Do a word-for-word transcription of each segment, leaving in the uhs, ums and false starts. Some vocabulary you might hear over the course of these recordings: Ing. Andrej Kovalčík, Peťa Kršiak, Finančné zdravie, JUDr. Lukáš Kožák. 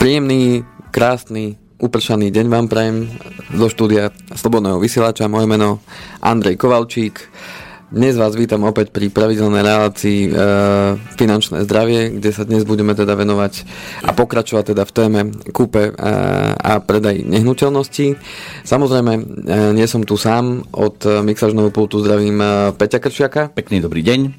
Príjemný, krásny, upršaný deň vám prajem zo štúdia Slobodného vysielača. Moje meno Andrej Kovalčík. Dnes vás vítam opäť pri pravidelnej relácii e, Finančné zdravie, kde sa dnes budeme teda venovať a pokračovať teda v téme kúpe e, a predaj nehnuteľností. Samozrejme, e, nie som tu sám. Od mixažného pultu zdravím e, Peťa Kršiaka. Pekný dobrý deň.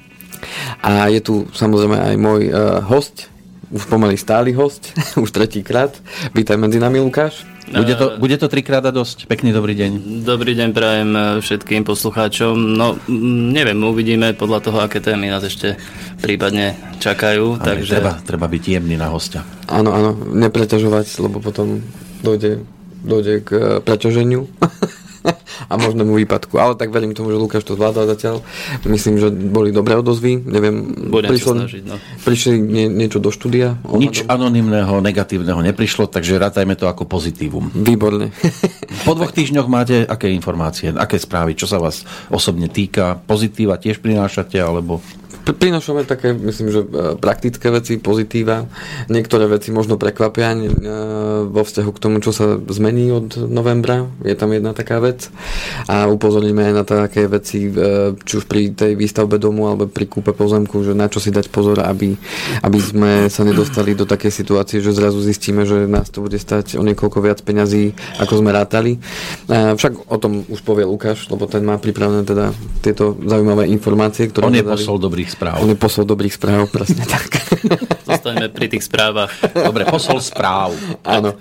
A je tu samozrejme aj môj e, hosť, už pomaly stály host, už tretíkrát. Vítaj medzi nami, Lukáš. Bude to, bude to trikrát a dosť. Pekný dobrý deň. Dobrý deň prajem všetkým poslucháčom. No, neviem, uvidíme podľa toho, aké témy nás ešte prípadne čakajú. Ale takže... treba, treba byť jemný na hostia. Áno, áno, nepreťažovať, lebo potom dojde, dojde k preťaženiu. A možnému výpadku. Ale tak verím tomu, že Lukáš to zvládal zatiaľ. Myslím, že boli dobré odozvy. Neviem, prišlo, snažiť, no. prišli nie, niečo do štúdia? Ohľadom. Nič anonymného, negatívneho neprišlo, takže rátajme to ako pozitívum. Výborne. Po dvoch týždňoch máte aké informácie, aké správy, čo sa vás osobne týka? Pozitíva tiež prinášate, alebo... Prinašame také, myslím, že praktické veci, pozitíva. Niektoré veci možno prekvapia vo vzťahu k tomu, čo sa zmení od novembra. Je tam jedna taká vec. A upozorníme aj na také veci, či už pri tej výstavbe domu alebo pri kúpe pozemku, že na čo si dať pozor, aby, aby sme sa nedostali do takej situácie, že zrazu zistíme, že nás to bude stať o niekoľko viac peňazí, ako sme rátali. Však o tom už povie Lukáš, lebo ten má pripravené teda tieto zaujímavé informácie, ktoré on je posol dobrých správ. On je posol dobrých správ, presne tak. Zostaňme pri tých správach. Dobre, posol správ. Áno.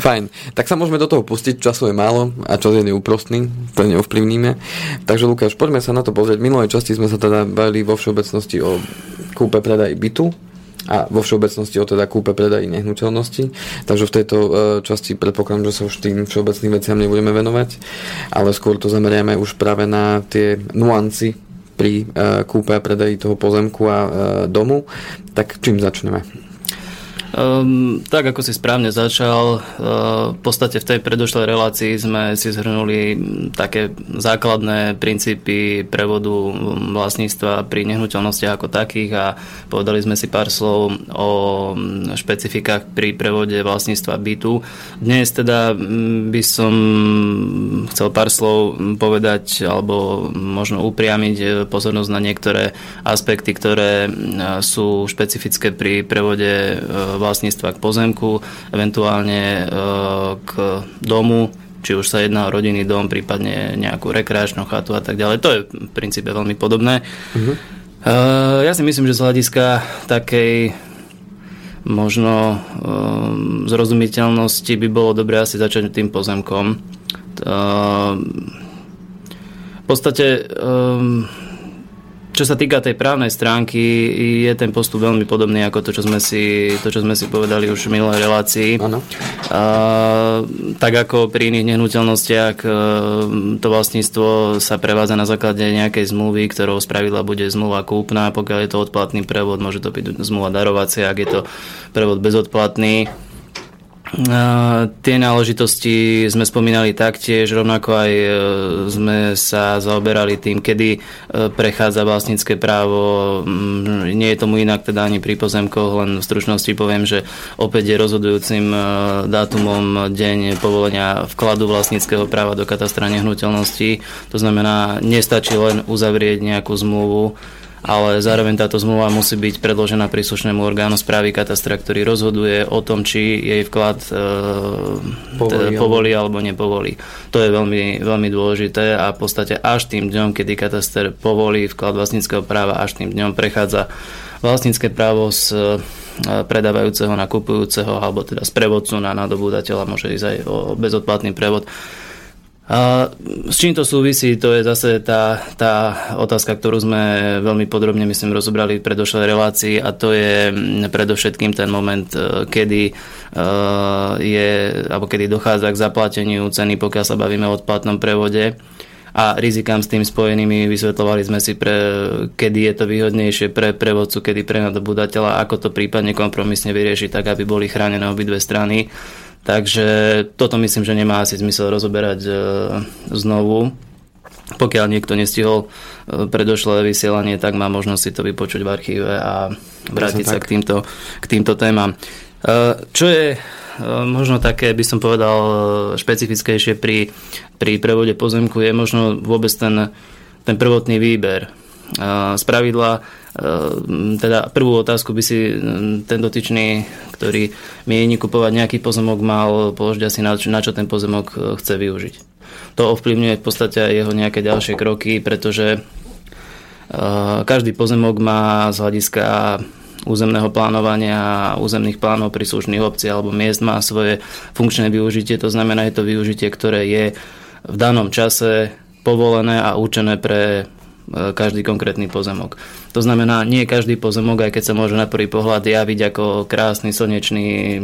Fajn. Tak sa môžeme do toho pustiť, času je málo a čas je neúprostný, to neovplyvníme. Takže Lukáš, poďme sa na to pozrieť. V minulej časti sme sa teda bavili vo všeobecnosti o kúpe predaji bytu a vo všeobecnosti o teda kúpe predaji nehnuteľnosti. Takže v tejto časti predpokladám, že sa už tým všeobecným veciam nebudeme venovať, ale skôr to zameriame už práve na tie nuancy pri uh, kúpe a predaji toho pozemku a uh, domu. Tak čím začneme? Um, tak, ako si správne začal, uh, v podstate v tej predošlej relácii sme si zhrnuli také základné princípy prevodu vlastníctva pri nehnuteľnostiach ako takých a povedali sme si pár slov o špecifikách pri prevode vlastníctva bytu. Dnes teda by som chcel pár slov povedať alebo možno upriamiť pozornosť na niektoré aspekty, ktoré sú špecifické pri prevode vlastníctva k pozemku, eventuálne k domu, či už sa jedná o rodinný dom, prípadne nejakú rekreačnú chatu a tak ďalej. To je v princípe veľmi podobné. Uh-huh. Ja si myslím, že z hľadiska takej možno zrozumiteľnosti by bolo dobré asi začať tým pozemkom. V podstate... Čo sa týka tej právnej stránky, je ten postup veľmi podobný ako to, čo sme si, to, čo sme si povedali už v minulej relácii. Áno. A, tak ako pri iných nehnuteľnostiach, to vlastníctvo sa prevádza na základe nejakej zmluvy, ktorou spravidla bude zmluva kúpna. Pokiaľ je to odplatný prevod, môže to byť zmluva darovacia, ak je to prevod bezodplatný. Uh, tie náležitosti sme spomínali taktiež, rovnako aj uh, sme sa zaoberali tým, kedy uh, prechádza vlastnícke právo. Mm, nie je tomu inak teda ani pri pozemkoch, len v stručnosti poviem, že opäť je rozhodujúcim uh, dátumom deň povolenia vkladu vlastníckeho práva do katastra nehnuteľností. To znamená, nestačí len uzavrieť nejakú zmluvu, ale zároveň táto zmluva musí byť predložená príslušnému orgánu správy katastra, ktorý rozhoduje o tom, či jej vklad e, povolí, t- povolí alebo nepovolí. To je veľmi, veľmi dôležité a v podstate až tým dňom, kedy kataster povolí vklad vlastníckeho práva, až tým dňom prechádza vlastnícke právo z predávajúceho na kupujúceho, alebo teda z prevodcu na nadobúdateľa, môže ísť aj o bezodplatný prevod. A s čím to súvisí, to je zase tá, tá otázka, ktorú sme veľmi podrobne, myslím, rozobrali v predošlej relácii, a to je predovšetkým ten moment, kedy je, alebo kedy dochádza k zaplateniu ceny, pokiaľ sa bavíme o odplatnom prevode, a rizikám s tým spojenými. Vysvetľovali sme si, pre, kedy je to výhodnejšie pre prevodcu, kedy pre nadobúdateľa, ako to prípadne kompromisne vyriešiť, tak aby boli chránené obidve strany. Takže toto myslím, že nemá asi zmysel rozoberať e, znovu. Pokiaľ niekto nestihol e, predošlé vysielanie, tak má možnosť si to vypočuť v archíve a vrátiť sa k týmto, k týmto témam. Čo je možno také, by som povedal, špecifickejšie pri, pri prevode pozemku, je možno vôbec ten, ten prvotný výber. Spravidla teda prvú otázku by si ten dotyčný, ktorý mieni kupovať nejaký pozemok, mal položiť asi na čo, na čo ten pozemok chce využiť. To ovplyvňuje v podstate jeho nejaké ďalšie kroky, pretože každý pozemok má z hľadiska územného plánovania a územných plánov príslušných obcí alebo miest má svoje funkčné využitie, to znamená, je to využitie, ktoré je v danom čase povolené a určené pre každý konkrétny pozemok. To znamená, nie každý pozemok, aj keď sa môže na prvý pohľad javiť ako krásny, slnečný,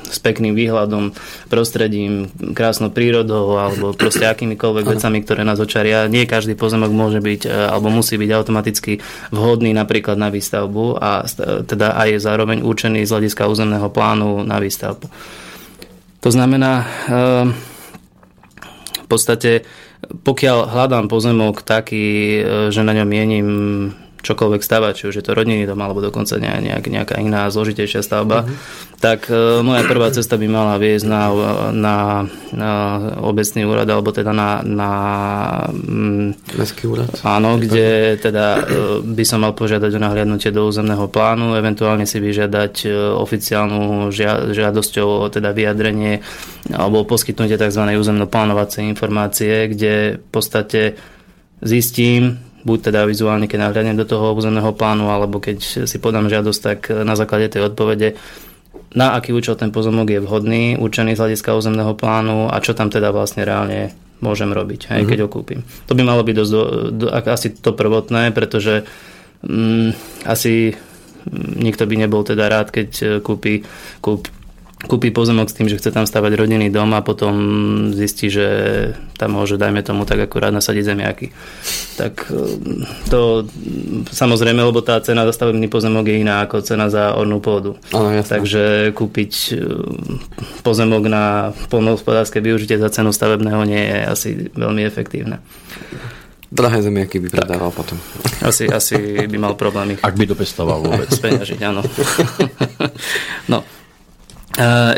s pekným výhľadom, prostredím, krásnou prírodou alebo proste akýmikoľvek vecami, ktoré nás očaria, nie každý pozemok môže byť alebo musí byť automaticky vhodný napríklad na výstavbu a teda aj zároveň určený z hľadiska územného plánu na výstavbu. To znamená, v podstate pokiaľ hľadám pozemok taký, že na ňom mienim čokoľvek stavať, či už je to rodinný dom alebo dokonca nejak, nejaká iná zložitejšia stavba, mm-hmm. tak e, moja prvá cesta by mala viesť na, na, na obecný úrad alebo teda na, na mestský úrad. Áno, kde teda e, by som mal požiadať o nahliadnutie do územného plánu, eventuálne si vyžiadať oficiálnu žia, žiadosťou teda vyjadrenie alebo poskytnutie tzv. Územno-plánovacie informácie, kde v podstate zistím, buď teda vizuálne, keď nahliadnem do toho územného plánu, alebo keď si podám žiadosť, tak na základe tej odpovede, na aký účel ten pozemok je vhodný, určený z hľadiska územného plánu a čo tam teda vlastne reálne môžem robiť, hej, mm-hmm. keď ho kúpim. To by malo byť dosť do, do, asi to prvotné, pretože mm, asi nikto by nebol teda rád, keď kúpi, kúp, kúpi pozemok s tým, že chce tam stavať rodinný dom a potom zistí, že tam môže, dajme tomu, tak akurát nasadiť zemiaky. Tak to samozrejme, lebo tá cena za stavebný pozemok je iná ako cena za ornú pôdu. Áno, takže kúpiť pozemok na poľnohospodárske využitie za cenu stavebného nie je asi veľmi efektívne. Drahé zemiaky by predával tak. Potom. Asi, asi by mal problémy. Ak by dopestoval vôbec. Speňažiť, áno. No.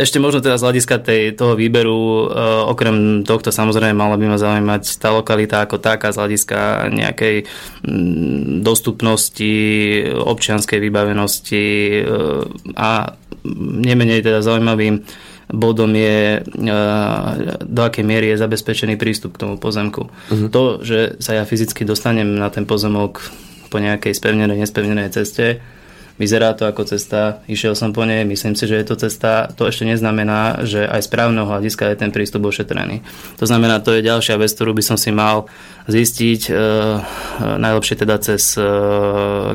Ešte možno teda z hľadiska tej, toho výberu, okrem tohto samozrejme mala by ma zaujímať tá lokalita ako taká z hľadiska nejakej dostupnosti, občianskej vybavenosti a nemenej teda zaujímavým bodom je, do akej miery je zabezpečený prístup k tomu pozemku. Mhm. To, že sa ja fyzicky dostanem na ten pozemok po nejakej spevnenej, nespevnenej ceste, vyzerá to ako cesta, išiel som po nej, myslím si, že je to cesta. To ešte neznamená, že aj z právneho hľadiska je ten prístup ošetrený. To znamená, to je ďalšia vec, ktorú by som si mal zistiť. E, najlepšie teda cez e,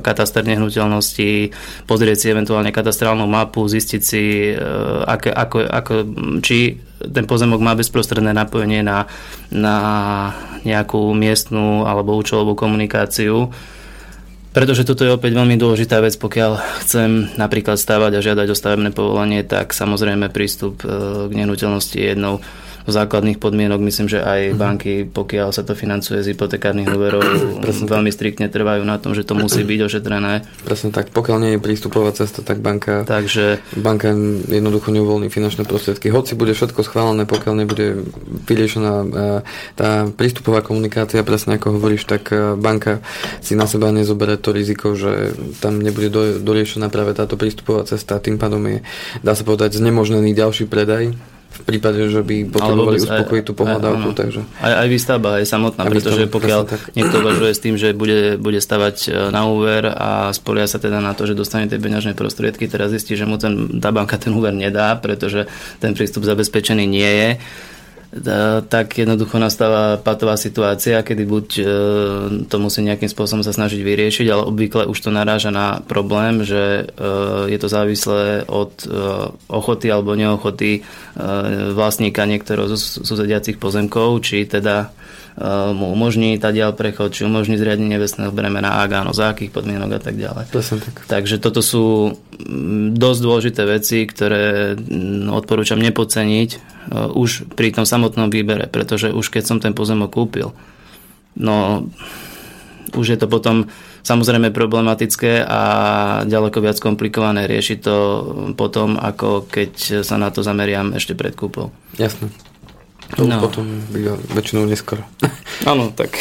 kataster nehnuteľností, pozrieť si eventuálne katastrálnu mapu, zistiť si, e, ako, ako, ako, či ten pozemok má bezprostredné napojenie na, na nejakú miestnu alebo účelovú komunikáciu. Pretože toto je opäť veľmi dôležitá vec, pokiaľ chcem napríklad stavať a žiadať o stavebné povolenie, tak samozrejme prístup k nehnuteľnosti je jednou z základných podmienok. Myslím, že aj banky, pokiaľ sa to financuje z hypotekárnych úverov, veľmi striktne trvajú na tom, že to musí byť ošetrené. Presne tak, pokiaľ nie je prístupová cesta, tak banka, Takže, banka jednoducho neuvoľní finančné prostriedky. Hoci bude všetko schválené, pokiaľ nebude vyriešená tá prístupová komunikácia, presne ako hovoríš, tak banka si na seba nezoberie to riziko, že tam nebude do, doriešená práve táto prístupová cesta, tým pádom je, dá sa povedať, znemožnený ďalší predaj v prípade, že by potrebovali uspokojiť tú pohľadávku. Aj, takže... aj, aj výstavba je samotná, aj pretože výstavba, pokiaľ niekto uvažuje s tým, že bude, bude stavať na úver a spolia sa teda na to, že dostane tie peňažné prostriedky, teraz zistí, že mu ten, tá banka ten úver nedá, pretože ten prístup zabezpečený nie je, tak jednoducho nastáva patová situácia, kedy buď to musí nejakým spôsobom sa snažiť vyriešiť, ale obvykle už to naráža na problém, že je to závislé od ochoty alebo neochoty vlastníka niektorého z susediacich pozemkov, či teda mu umožní tadiaľ prechod, či umožní zriadenie vesného bremena, ak áno, za akých podmienok a tak ďalej. To som tak. Takže toto sú dosť dôležité veci, ktoré odporúčam nepodceniť už pri tom samotnom výbere, pretože už keď som ten pozemok kúpil, no už je to potom samozrejme problematické a ďaleko viac komplikované riešiť to potom, ako keď sa na to zameriam ešte pred kúpou. Jasné. To no. Potom býva väčšinou neskoro. Áno, tak.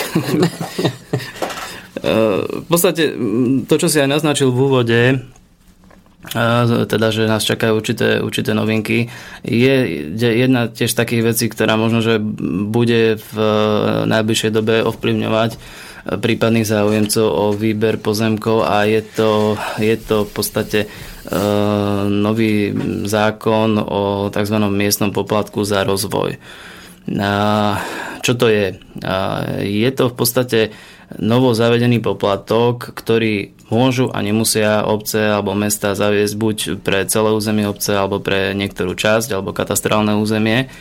V podstate to, čo si aj naznačil v úvode, teda, že nás čakajú určité, určité novinky. Je jedna tiež takých vecí, ktorá možno, že bude v najbližšej dobe ovplyvňovať prípadných záujemcov o výber pozemkov a je to, je to v podstate nový zákon o tzv. Miestnom poplatku za rozvoj. Čo to je? Je to v podstate novo zavedený poplatok, ktorý môžu a nemusia obce alebo mesta zaviesť buď pre celé územie obce alebo pre niektorú časť alebo katastrálne územie.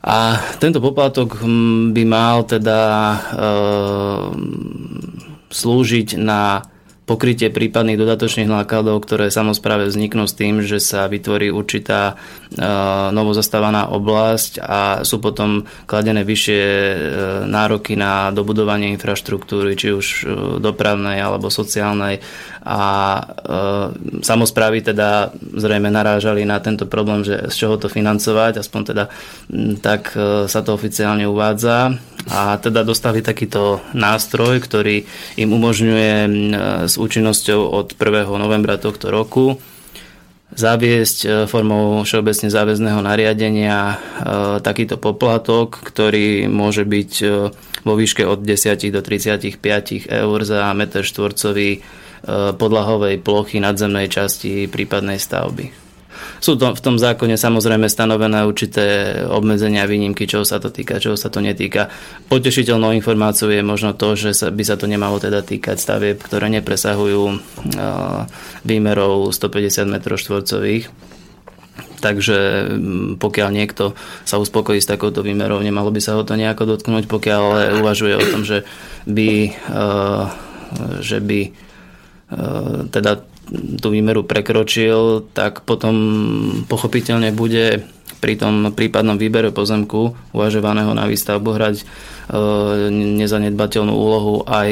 A tento poplatok by mal teda slúžiť na pokrytie prípadných dodatočných nákladov, ktoré samospráve vzniknú s tým, že sa vytvorí určitá e, novozastávaná oblasť a sú potom kladené vyššie e, nároky na dobudovanie infraštruktúry, či už e, dopravnej alebo sociálnej. A e, samosprávy teda zrejme narážali na tento problém, že z čoho to financovať, aspoň teda tak e, sa to oficiálne uvádza. A teda dostali takýto nástroj, ktorý im umožňuje e, účinnosťou od prvého novembra tohto roku zaviesť formou všeobecne záväzného nariadenia takýto poplatok, ktorý môže byť vo výške od desať do tridsaťpäť eur za meter štvorcový podlahovej plochy nadzemnej časti prípadnej stavby. Sú to, v tom zákone samozrejme stanovené určité obmedzenia, výnimky, čoho sa to týka, čoho sa to netýka. Potešiteľnou informáciou je možno to, že sa, by sa to nemalo teda týkať stavieb, ktoré nepresahujú uh, výmerov stopäťdesiat metrov štvorcových. Takže pokiaľ niekto sa uspokojí s takouto výmerou, nemalo by sa ho to nejako dotknúť, pokiaľ ale uvažuje o tom, že by, uh, že by uh, teda tú výmeru prekročil, tak potom pochopiteľne bude pri tom prípadnom výbere pozemku uvažovaného na výstavbu hrať nezanedbateľnú úlohu aj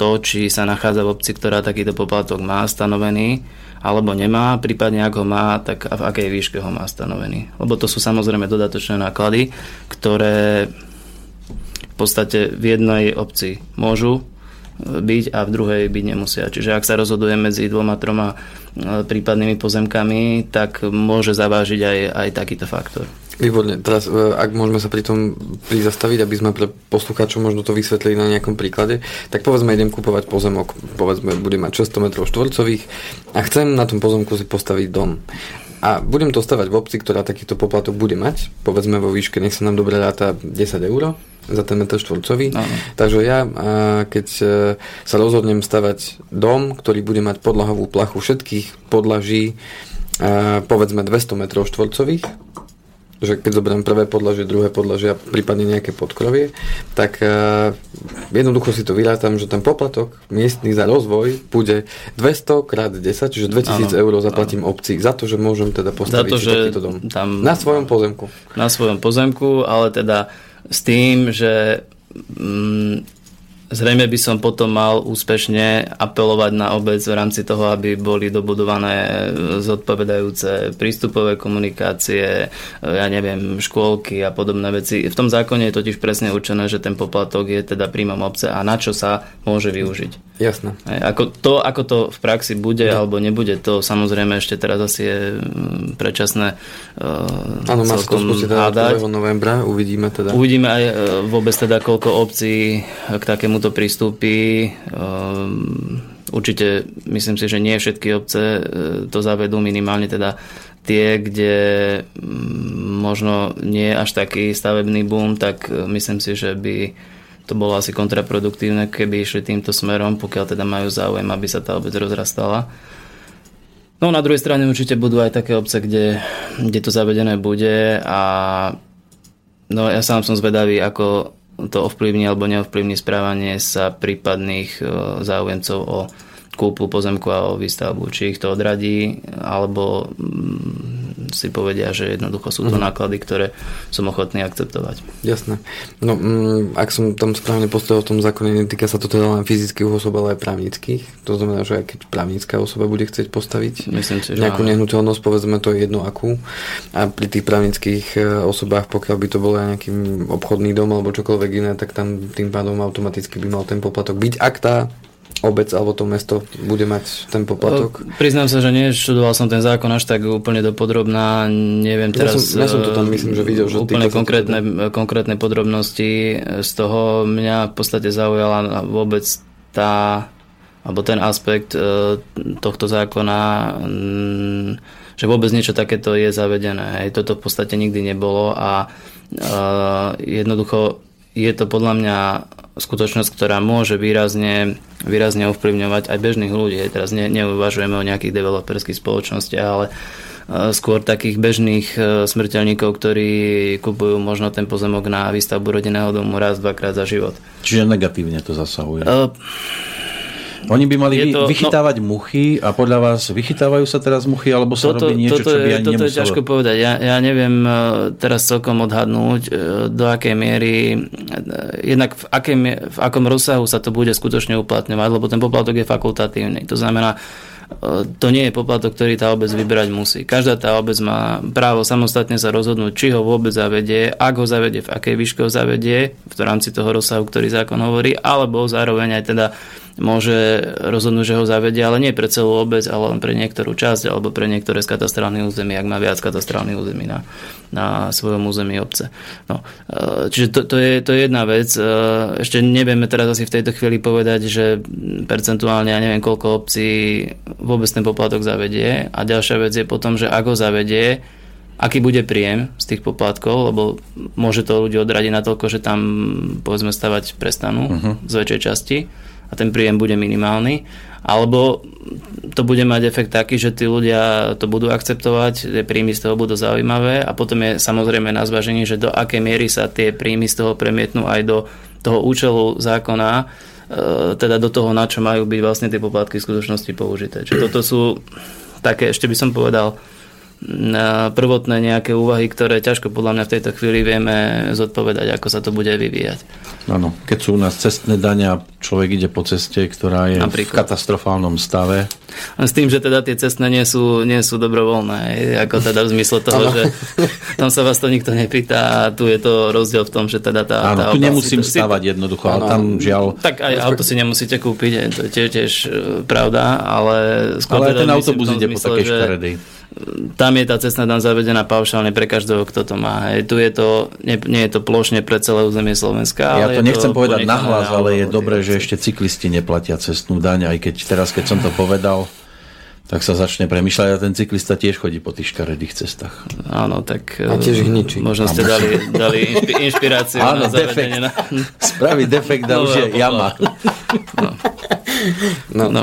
to, či sa nachádza v obci, ktorá takýto poplatok má stanovený alebo nemá, prípadne ak ho má, tak v akej výške ho má stanovený. Lebo to sú samozrejme dodatočné náklady, ktoré v podstate v jednej obci môžu byť a v druhej byť nemusia. Čiže ak sa rozhoduje medzi dvoma, troma prípadnými pozemkami, tak môže zavážiť aj, aj takýto faktor. Výborne. Teraz, ak môžeme sa pri tom prizastaviť, aby sme pre poslucháčov možno to vysvetlili na nejakom príklade, tak povedzme, idem kupovať pozemok, povedzme, budem mať šesťsto metrov štvorcových a chcem na tom pozemku si postaviť dom. A budem to stavať v obci, ktorá takýto poplatok bude mať, povedzme vo výške, nech sa nám dobre ráta desať eur za ten meter štvorcový. Aha. Takže ja, keď sa rozhodnem stavať dom, ktorý bude mať podlahovú plachu všetkých podlaží, povedzme dvesto metrov štvorcových, že keď zoberiem prvé podlažie, druhé podlažie a prípadne nejaké podkrovie, tak jednoducho si to vyrátam, že ten poplatok miestny za rozvoj bude dvesto krát desať, čiže dvetisíc eur zaplatím obci za to, že môžem teda postaviť to, takýto dom. Tam, na svojom pozemku. Na svojom pozemku, ale teda s tým, že mm, zrejme by som potom mal úspešne apelovať na obec v rámci toho, aby boli dobudované zodpovedajúce prístupové komunikácie, ja neviem, škôlky a podobné veci. V tom zákone je totiž presne určené, že ten poplatok je teda príjmom obce a na čo sa môže využiť. Jasné. Ako to, ako to v praxi bude no. alebo nebude, to samozrejme ešte teraz asi je predčasné uh, ano, celkom hádať. Áno, novembra uvidíme teda. Uvidíme aj uh, vôbec teda, koľko obcí k takémuto prístupy. Um, určite myslím si, že nie všetky obce to zavedú, minimálne teda tie, kde možno nie je až taký stavebný boom, tak myslím si, že by to bolo asi kontraproduktívne, keby išli týmto smerom, pokiaľ teda majú záujem, aby sa tá obec rozrastala. No na druhej strane určite budú aj také obce, kde, kde to zavedené bude a no, ja sám som zvedavý, ako to ovplyvní alebo neovplyvní správanie sa prípadných záujemcov o kúpu pozemku a o výstavbu. Či ich to odradí, alebo si povedia, že jednoducho sú to náklady, ktoré som ochotný akceptovať. Jasné. No, ak som tam správne postavil v tom zákone, netýka sa to teda len fyzických osob, ale aj právnických. To znamená, že aj keď právnická osoba bude chcieť postaviť Myslím si, že nejakú nehnuteľnosť, povedzme to jednu akú. A pri tých právnických osobách, pokiaľ by to bol aj nejaký obchodný dom alebo čokoľvek iné, tak tam tým pádom automaticky by mal ten poplatok byť, ak tá obec alebo to mesto bude mať ten poplatok? Priznám sa, že neštudoval som ten zákon až tak úplne dopodrobná. Neviem teraz... Ja som, ja som to tam myslím, že videl. Že úplne konkrétne, to... konkrétne podrobnosti. Z toho mňa v podstate zaujala vôbec tá, alebo ten aspekt tohto zákona, že vôbec niečo takéto je zavedené. Toto v podstate nikdy nebolo a jednoducho je to podľa mňa skutočnosť, ktorá môže výrazne, výrazne ovplyvňovať aj bežných ľudí. Teraz ne, neuvažujeme o nejakých developerských spoločnostiach, ale skôr takých bežných smrteľníkov, ktorí kupujú možno ten pozemok na výstavbu rodinného domu raz, dvakrát za život. Čiže negatívne to zasahuje. Uh, Oni by mali to, vychytávať no, muchy a podľa vás vychytávajú sa teraz muchy alebo sa toto, robí niečo, čo by ani nemuselo? Toto je ťažko povedať. Ja, ja neviem teraz celkom odhadnúť, do akej miery, jednak v, akej, v akom rozsahu sa to bude skutočne uplatňovať, lebo ten poplatok je fakultatívny. To znamená, to nie je poplatok, ktorý tá obec vyberať musí. Každá tá obec má právo samostatne sa rozhodnúť, či ho vôbec zavedie, ako ho zavedie, v akej výške ho zavedie, v rámci toho rozsahu, ktorý zákon hovorí, alebo zároveň aj teda môže rozhodnúť, že ho zavedia, ale nie pre celú obec, ale len pre niektorú časť alebo pre niektoré z katastrálnych území, ak má viac katastrálnych území na, na svojom území obce. No, čiže to, to, je, to je jedna vec. Ešte nevieme teraz asi v tejto chvíli povedať, že percentuálne ja neviem, koľko obcí vôbec ten poplatok zavedie. A ďalšia vec je potom, že ako zavedie, aký bude príjem z tých poplatkov, lebo môže to ľudí odradiť natoľko, že tam povedzme stavať prestanú uh-huh. z väčšej časti a ten príjem bude minimálny, alebo to bude mať efekt taký, že tí ľudia to budú akceptovať, tie príjmy z toho budú zaujímavé a potom je samozrejme na zvážení, že do akej miery sa tie príjmy z toho premietnú aj do toho účelu zákona, teda do toho, na čo majú byť vlastne tie poplatky v skutočnosti použité. Čiže toto sú také, ešte by som povedal, prvotné nejaké úvahy, ktoré ťažko podľa mňa v tejto chvíli vieme zodpovedať, ako sa to bude vyvíjať. Áno, keď sú u nás cestné dania, človek ide po ceste, ktorá je napríklad v katastrofálnom stave. S tým, že teda tie cestné nie sú, nie sú dobrovoľné, ako teda v zmysle toho, že tam sa vás to nikto nepýta a tu je to rozdiel v tom, že teda tá... Áno, tá tu nemusím si... stavať jednoducho, ano, ale tam žiaľ... Tak aj auto si nemusíte kúpiť, to je tiež, tiež pravda, ale... Skôr ale teda ten autobus ide po takej škaredej. Tam je tá cestná daň zavedená paušálne pre každého, kto to má. Hej. Tu je to, nie, nie je to plošne pre celé územie Slovenska. Ja ale to nechcem to povedať nahlas, ale je dobré, že ešte cyklisti neplatia cestnú daň, aj keď teraz, keď som to povedal, tak sa začne premýšľať a ten cyklista tiež chodí po tých škaredých cestách. Áno, tak a tiež hničí. Možno ste dali, dali inšpiráciu áno, na zavedenie. Na... Spraví defekt a už je jama. No. No. No.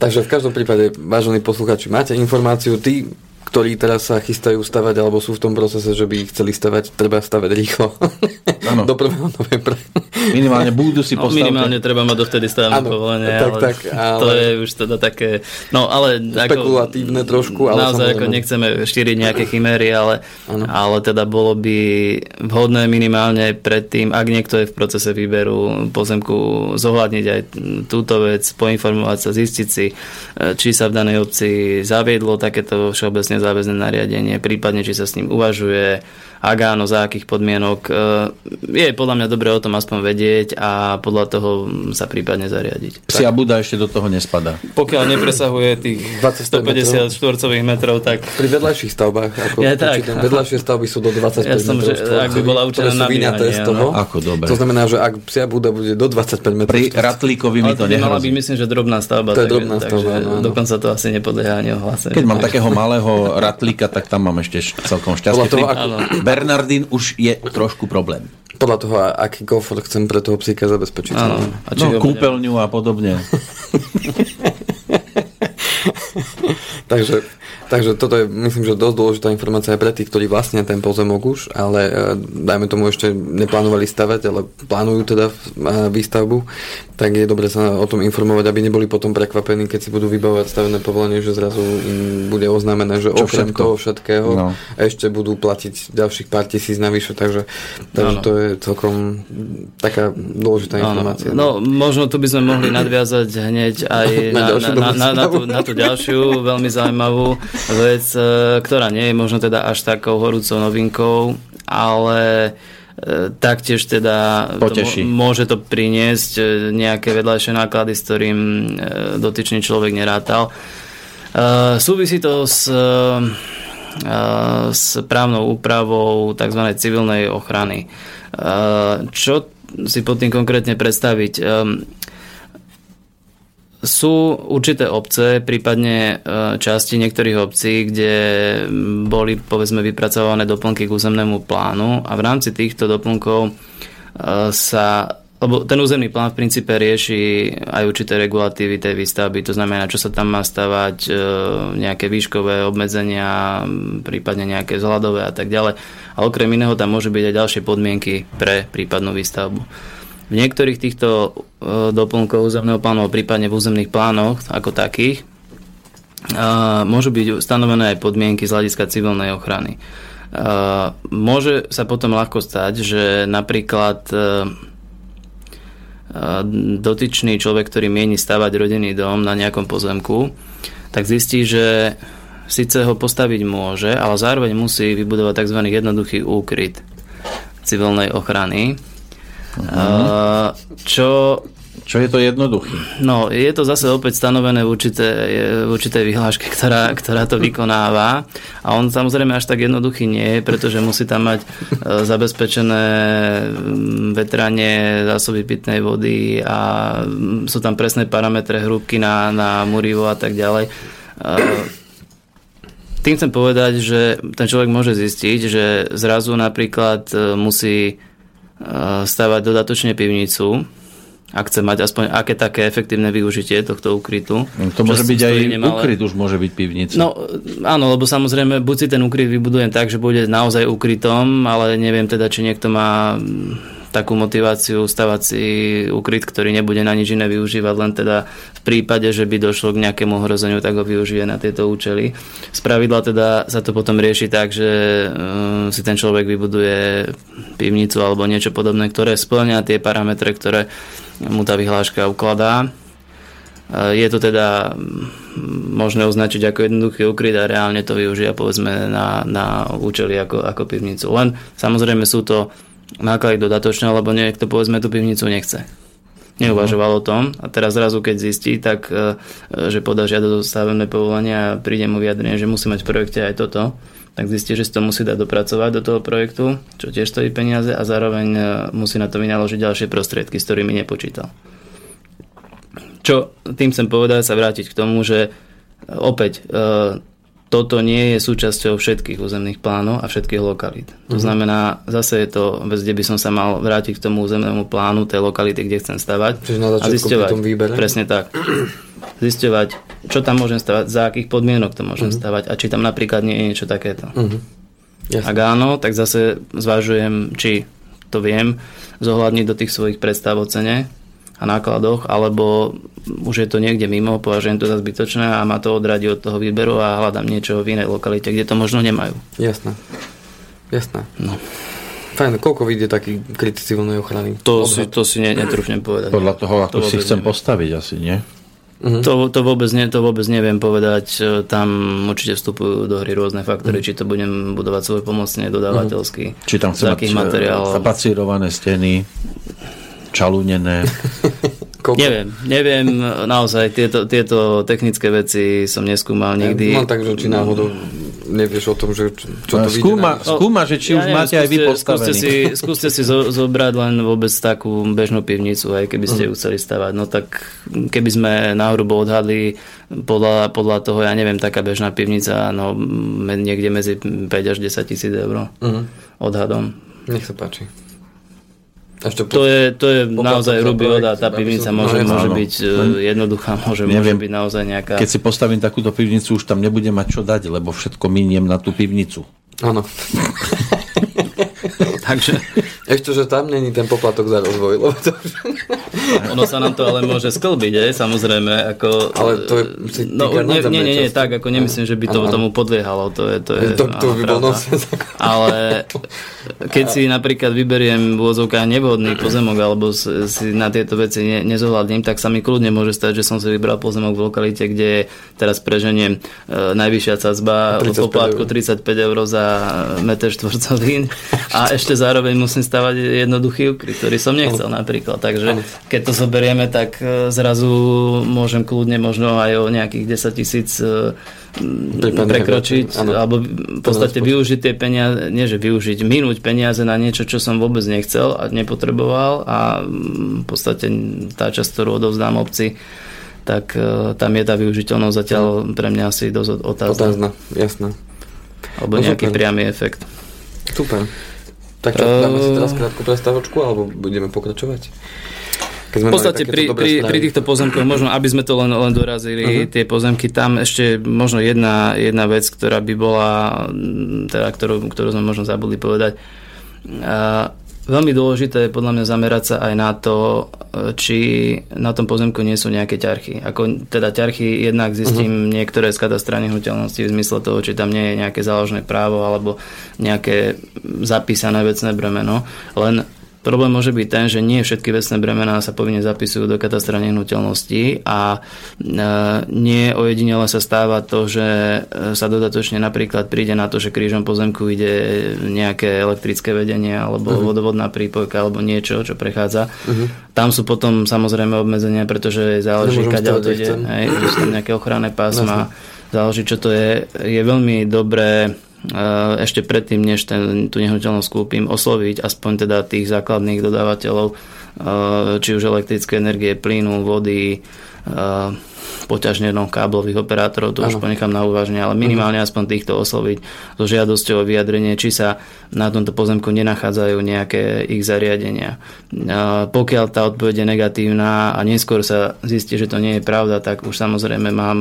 Takže v každom prípade, vážení poslucháči, máte informáciu, tí, ktorí teraz sa chystajú stavať, alebo sú v tom procese, že by ich chceli stavať, treba stavať rýchlo. Áno. Do prvého novembra. Minimálne budú si postavte. No, minimálne treba mať dovtedy stavebné povolenie. Tak, tak, ale... To je už teda také... No, ale... Spekulatívne ako, trošku, ale naozaj, samozrejme. Ako nechceme šíriť nejaké chiméry, ale, ale teda bolo by vhodné minimálne predtým, ak niekto je v procese výberu pozemku, zohľadniť aj túto vec, poinformovať sa, zistiť si, či sa v danej obci zaviedlo takéto všeobecne záväzné nariadenie, prípadne, či sa s ním uvažuje, ak áno, za akých podmienok. Je podľa mňa dobre o tom aspoň vedieť a podľa toho sa prípadne zariadiť. Psia Buda ešte do toho nespadá. Pokiaľ nepresahuje tých dvestopäťdesiat štvorcových metrov, tak... Pri vedľajších stavbách. Ako ja tak. Vedľajšie stavby sú do dvadsaťpäť ja som, metrov štvorcových. Ak by bola určená nabývanie. No. Ako dobre. To znamená, že ak Psia Buda bude do dvadsaťpäť metrov... Pri ratlíkovi mi to nehrozí. Mala by, myslím, že drobná stavba. To je drobná stavba, takže, no, dokonca to asi nepodlieha ani ohláseniu. Keď mám takého malého ratlíka, tak tam mám ešte celkom šťastie. Bernardín už je trošku problém. Podľa toho, aký komfort chcem pre toho psíka zabezpečiť. Áno. A no, kúpeľňu a podobne. Takže Takže toto je, myslím, že dosť dôležitá informácia aj pre tých, ktorí vlastnia ten pozemok už, ale dajme tomu ešte neplánovali stavať, ale plánujú teda výstavbu, tak je dobre sa o tom informovať, aby neboli potom prekvapení, keď si budú vybavovať stavebné povolenie, že zrazu im bude oznámené, že Čo okrem všetko? toho všetkého no. ešte budú platiť ďalších pár tisíc navyše, takže, takže no, no. to je celkom taká dôležitá informácia. No, no možno tu by sme mohli nadviazať hneď aj na, na, na, na, tú, na tú ďalšiu veľmi zaujímavú vec, ktorá nie je možno teda až takou horúcou novinkou, ale taktiež teda to môže to priniesť nejaké vedľajšie náklady, s ktorým dotyčný človek nerátal. Súvisí to s, s právnou úpravou tzv. Civilnej ochrany. Čo si pod tým konkrétne predstaviť? Sú určité obce, prípadne časti niektorých obcí, kde boli, povedzme, vypracované doplnky k územnému plánu a v rámci týchto doplnkov sa, lebo ten územný plán v princípe rieši aj určité regulatívy tej výstavby, to znamená, čo sa tam má stavať, nejaké výškové obmedzenia, prípadne nejaké vzhľadové a tak ďalej. A okrem iného tam môžu byť aj ďalšie podmienky pre prípadnú výstavbu. V niektorých týchto doplnkov územného plánu, prípadne v územných plánoch ako takých, môžu byť stanovené aj podmienky z hľadiska civilnej ochrany. Môže sa potom ľahko stať, že napríklad dotyčný človek, ktorý mieni stavať rodinný dom na nejakom pozemku, tak zistí, že síce ho postaviť môže, ale zároveň musí vybudovať tzv. Jednoduchý úkryt civilnej ochrany. Uh-huh. Čo, čo je to jednoduché? No, je to zase opäť stanovené v určitej vyhláške, ktorá, ktorá to vykonáva, a on samozrejme až tak jednoduchý nie je, pretože musí tam mať zabezpečené vetranie, zásoby pitnej vody a sú tam presné parametre hrúbky na, na murivo a tak ďalej. Tým chcem povedať, že ten človek môže zistiť, že zrazu napríklad musí stavať dodatočne pivnicu, ak chce mať aspoň aké také efektívne využitie tohto ukrytu. To môže byť aj nemalé. Ukryt už môže byť pivnica. No áno, lebo samozrejme, buď si ten ukryt vybudujem tak, že bude naozaj ukrytom, ale neviem teda, či niekto má takú motiváciu stavať si ukryt, ktorý nebude na nič iné využívať, len teda v prípade, že by došlo k nejakému ohrozeniu, tak ho využije na tieto účely. Spravidla teda sa to potom rieši tak, že si ten človek vybuduje pivnicu alebo niečo podobné, ktoré spĺňa tie parametre, ktoré mu tá vyhláška ukladá. Je to teda možné označiť ako jednoduchý ukryt a reálne to využia, povedzme, na, na účely ako, ako pivnicu. Len samozrejme sú to náklady dodatočné, lebo niekto, povedzme, tú pivnicu nechce. Neuvažoval o tom a teraz zrazu, keď zistí, tak že podá žiadosť o stavebné povolenie a príde mu vyjadrenie, že musí mať v projekte aj toto, tak zistí, že si to musí dať dopracovať do toho projektu, čo tiež stojí peniaze, a zároveň musí na to vynaložiť ďalšie prostriedky, s ktorými nepočítal. Čo tým chcem povedať, sa vrátiť k tomu, že opäť toto nie je súčasťou všetkých územných plánov a všetkých lokalít. To znamená, zase je to vec, kde by som sa mal vrátiť k tomu územnému plánu tej lokality, kde chcem stavať. Čiže na začiatku pri tom výbere. Presne tak. Zisťovať, čo tam môžem stavať, za akých podmienok to môžem uh-huh. stavať a či tam napríklad nie je niečo takéto. Uh-huh. Ak áno, tak zase zvažujem, či to viem zohľadniť do tých svojich predstav o cene a nákladoch, alebo už je to niekde mimo, považujem to za zbytočné a ma to odradí od toho výberu a hľadám niečo v inej lokalite, kde to možno nemajú. Jasné. Jasné. No. Fajn, koľko vyjde taký kryt civilnej ochrany? To si, to si ne, netrúfnem povedať. Podľa toho, ako to si chcem neviem. postaviť asi, nie? Uh-huh. To, to, vôbec nie, to vôbec neviem povedať. Tam určite vstupujú do hry rôzne faktory, uh-huh. či to budem budovať svojpomocne, dodávateľsky. Uh-huh. Či tam chcem mať zapacírované steny, čalúnené. neviem, neviem, naozaj tieto, tieto technické veci som neskúmal nikdy. Mám tak, že či náhodou nevieš o tom, že čo to skúma, vidí. Skúma, že či ja už neviem, máte skúste, aj vy postavený. Skúste si, skúste si zo, zobrať len vôbec takú bežnú pivnicu, aj keby ste ju chceli stavať. No tak keby sme nahrubo odhadli podľa, podľa toho, ja neviem, taká bežná pivnica, no niekde medzi päť až desať tisíc eur. Uh-huh. Odhadom. Nech sa páči. To, to je, to je naozaj ruby voda, tá pivnica môže, môže byť uh, jednoduchá, môže, môže byť naozaj nejaká... Keď si postavím takúto pivnicu, už tam nebudem mať čo dať, lebo všetko miniem na tú pivnicu. Áno. Takže... Ešte, že tam není ten poplatok za rozvoj. Lebo to... Ono sa nám to ale môže sklbiť, je, samozrejme. Ako... Ale to je... No, nie, nie, nie, nie, tak, ako nemyslím, že by to ano. Tomu podliehalo. To je... To, je, to, to by bol ale keď si napríklad vyberiem v úvodzovkách nevhodný pozemok, alebo si na tieto veci ne, nezohľadním, tak sa mi kľudne môže stať, že som si vybral pozemok v lokalite, kde je teraz preženiem e, najvyššia cazba od poplatku tridsaťpäť eur za meter štvorcový a ešte zároveň musím stať jednoduchý ukryt, ktorý som nechcel napríklad. Takže keď to zoberieme, tak zrazu môžem kľudne možno aj o nejakých desaťtisíc prekročiť alebo v podstate využiť tie peniaze, nie že využiť, minúť peniaze na niečo, čo som vôbec nechcel a nepotreboval a v podstate tá časť, ktorú odovzdám obci, tak tam je tá využiteľnosť zatiaľ pre mňa asi dosť otázna. Otázna, jasná. Alebo nejaký priamy efekt. Super. Tak čo, dáme si teraz krátku prestávočku alebo budeme pokračovať? V podstate pri, pri, pri týchto pozemkoch možno, aby sme to len, len dorazili, uh-huh. tie pozemky, tam ešte možno jedna, jedna vec, ktorá by bola, teda, ktorú, ktorú sme možno zabudli povedať. A veľmi dôležité je podľa mňa zamerať sa aj na to, či na tom pozemku nie sú nejaké ťarchy. Ako teda ťarchy jednak zistím uh-huh. niektoré z katastrálnych nehnuteľností v zmysle toho, či tam nie je nejaké záložné právo alebo nejaké zapísané vecné bremeno. Len problém môže byť ten, že nie všetky vecné bremená sa povinne zapisujú do katastra nehnuteľností a nie ojedinele sa stáva to, že sa dodatočne napríklad príde na to, že krížom pozemku ide nejaké elektrické vedenie alebo uh-huh. vodovodná prípojka alebo niečo, čo prechádza. Uh-huh. Tam sú potom samozrejme obmedzenia, pretože záleží, kadeľ to ide, hej, sú tam nejaké ochranné pásma, vlastne. Záleží, čo to je. Je veľmi dobré ešte predtým, než ten, tú nehnuteľnosť kúpim, osloviť aspoň teda tých základných dodávateľov, či už elektrické energie, plynu, vody, poťažne no, káblových operátorov, to ano. Už ponechám na uváženie, ale minimálne aspoň týchto osloviť so žiadosťou o vyjadrenie, či sa na tomto pozemku nenachádzajú nejaké ich zariadenia. Pokiaľ tá odpoveď je negatívna a neskôr sa zistí, že to nie je pravda, tak už samozrejme mám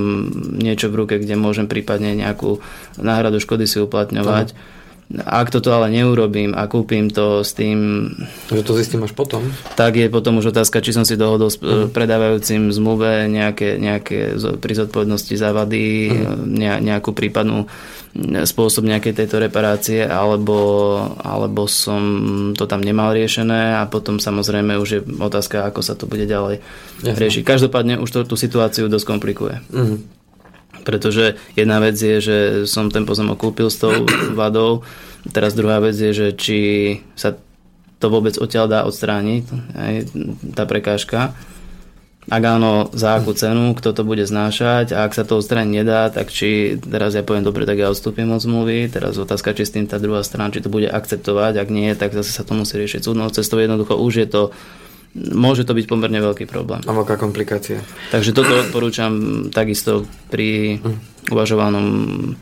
niečo v ruke, kde môžem prípadne nejakú náhradu škody si uplatňovať. Ano. Ak toto ale neurobím a kúpim to s tým... Že to zistím až potom? Tak je potom už otázka, či som si dohodol s uh-huh. predávajúcim zmluve nejaké, nejaké pri zodpovednosti za vady, uh-huh. nejakú prípadnú spôsob nejakej tejto reparácie, alebo, alebo som to tam nemal riešené a potom samozrejme už je otázka, ako sa to bude ďalej Jasne. Riešiť. Každopádne už to tú situáciu dosť komplikuje. Uh-huh. Pretože jedna vec je, že som ten pozemok kúpil s tou vadou, teraz druhá vec je, že či sa to vôbec odtiaľ dá odstrániť, aj tá prekážka. Ak áno, za akú cenu, kto to bude znášať a ak sa to odstrániť nedá, tak či teraz ja poviem, dobre, tak ja odstúpim od zmluvy, teraz otázka, či s tým tá druhá strana, či to bude akceptovať, ak nie, tak zase sa to musí riešiť súdnou cestou, jednoducho už je to môže to byť pomerne veľký problém. A veľká komplikácia. Takže toto odporúčam takisto pri uvažovanom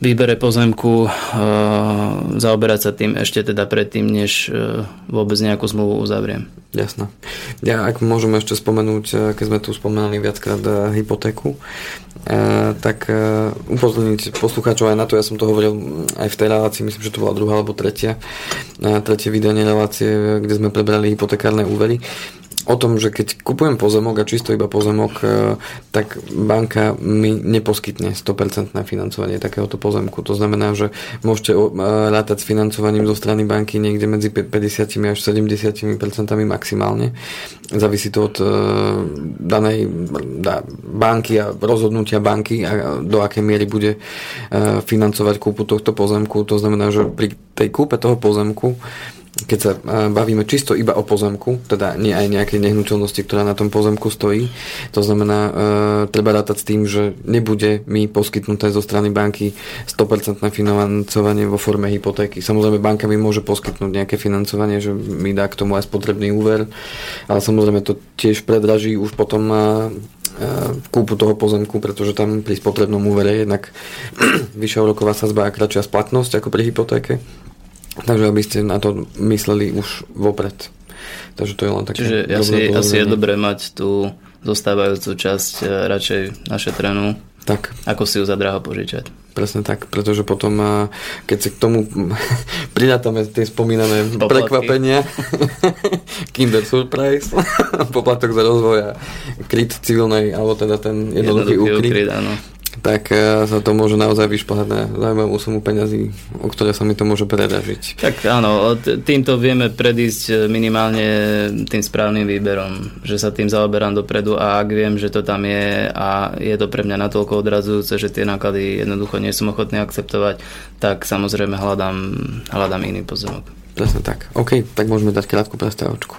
výbere pozemku e, zaoberať sa tým ešte teda predtým, než e, vôbec nejakú zmluvu uzavriem. Jasné. Ja ak môžeme ešte spomenúť, keď sme tu spomenali viackrát e, hypotéku, e, tak e, upozorniť poslucháčov aj na to, ja som to hovoril aj v tej relácii, myslím, že to bola druhá alebo tretia, e, tretie vydanie relácie, kde sme prebrali hypotekárne úvery. O tom, že keď kupujem pozemok a čisto iba pozemok, tak banka mi neposkytne sto percent financovanie takéhoto pozemku. To znamená, že môžete rátať s financovaním zo strany banky niekde medzi päťdesiat až sedemdesiat percent maximálne. Závisí to od danej banky a rozhodnutia banky a do akej miery bude financovať kúpu tohto pozemku. To znamená, že pri tej kúpe toho pozemku, keď sa bavíme čisto iba o pozemku, teda nie aj nejakej nehnuteľnosti, ktorá na tom pozemku stojí. To znamená, e, treba rátať s tým, že nebude mi poskytnuté zo strany banky sto percent financovanie vo forme hypotéky. Samozrejme, banka mi môže poskytnúť nejaké financovanie, že mi dá k tomu aj spotrebný úver, ale samozrejme to tiež predraží už potom e, kúpu toho pozemku, pretože tam pri spotrebnom úvere je jednak vyššia úroková sadzba a kratšia splatnosť ako pri hypotéke. Takže aby ste na to mysleli už vopred. Takže to je len také. Čiže asi, asi je dobré mať tú zostávajúcu časť radšej našetrenú, tak, ako si ju za draho požičať. Presne tak, pretože potom keď si k tomu pridátame tie spomínané poplatky, prekvapenia, Kinder Surprise, poplatok za rozvoj, kryt civilnej, alebo teda ten jednoduchý, jednoduchý úkryt, úkryt tak sa to môže naozaj vyšplhať na zaujímavú sumu peňazí, o ktoré sa mi to môže predražiť. Tak áno, týmto vieme predísť minimálne tým správnym výberom, že sa tým zaoberám dopredu a ak viem, že to tam je a je to pre mňa natoľko odradzujúce, že tie náklady jednoducho nie som ochotný akceptovať, tak samozrejme hľadám, hľadám iný pozorok. Presne tak. OK, tak môžeme dať krátku prestávočku.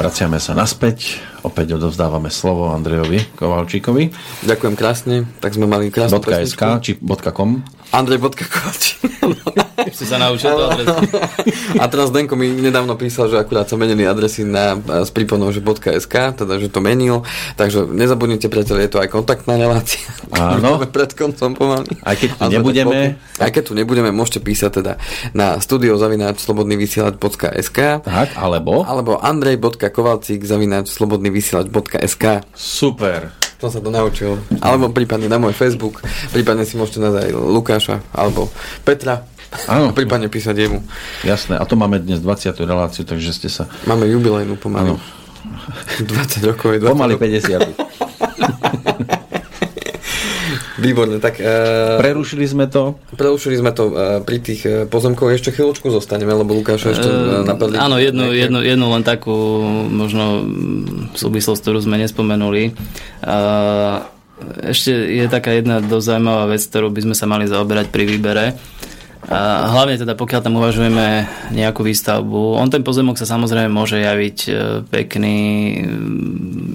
Vraciame sa naspäť Opäť odovzdávame slovo Andrejovi Kovalčíkovi. Ďakujem krásne. Tak sme mali krásnu pesničku. .sk či .com? Andrej .kovalčík. Ešte sa naučil tú adresu. A teraz Denko mi nedávno písal, že akurát sa menili adresy na, s príponou, že .sk, teda že to menil. Takže nezabudnite, priateľe, je to aj kontaktná relácia. Áno. Pred koncom pomaly. Aj keď tu nebudeme. Aj keď tu nebudeme, môžete písať teda na studio zavináč slobodný vysielač bodka es ká. Tak, alebo? Alebo andrej bodka kovalčík zavináč slobodný vysielač bodka es ká. Super. To sa to naučil. Alebo prípadne na môj Facebook, prípadne si môžete nájsť aj Lukáša alebo Petra. Áno. Prípadne písať jemu. Jasné. A to máme dnes dvadsiatu reláciu, takže ste sa... Máme jubilejnú pomaly. Áno. dvadsať rokov je dvadsať. Pomaly päťdesiat. Výborne, tak... Uh, prerušili sme to. Prerušili sme to uh, pri tých uh, pozemkoch. Ešte chvíľočku zostaneme, lebo Lukáš ešte uh, napadli. Áno, jednu, jednu, jednu len takú možno súvislosť, ktorú sme nespomenuli. Uh, ešte je taká jedna dosť zaujímavá vec, ktorú by sme sa mali zaoberať pri výbere. Uh, hlavne teda, pokiaľ tam uvažujeme nejakú výstavbu. On ten pozemok sa samozrejme môže javiť uh, pekný,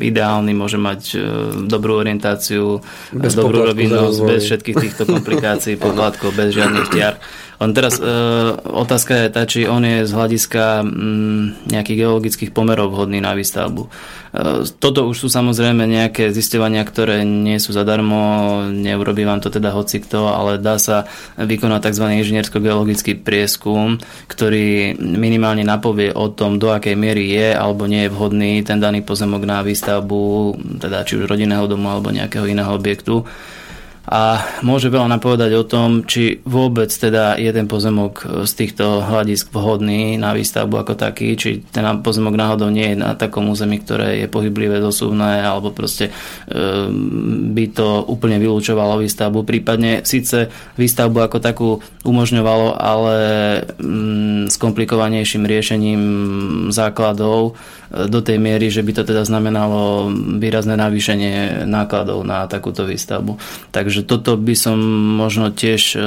ideálny, môže mať uh, dobrú orientáciu, bez dobrú rovinu, bez všetkých týchto komplikácií, poplatkov, bez žiadnych tiar. On teraz uh, otázka je tá, či on je z hľadiska um, nejakých geologických pomerov vhodný na výstavbu. Uh, toto už sú samozrejme nejaké zisťovania, ktoré nie sú zadarmo, neurobí vám to teda hocikto, ale dá sa vykonať tzv. Inžinierský inžiniersko-geologický prieskum, ktorý minimálne napovie o tom, do akej miery je alebo nie je vhodný ten daný pozemok na výstavbu, teda či už rodinného domu alebo nejakého iného objektu. A môže veľa napovedať o tom, či vôbec teda je ten pozemok z týchto hľadisk vhodný na výstavbu ako taký, či ten pozemok náhodou nie je na takom území, ktoré je pohyblivé, zosuvné, alebo proste um, by to úplne vylúčovalo výstavbu. Prípadne síce výstavbu ako takú umožňovalo, ale um, s komplikovanejším riešením základov do tej miery, že by to teda znamenalo výrazné navýšenie nákladov na takúto výstavbu. Takže toto by som možno tiež e,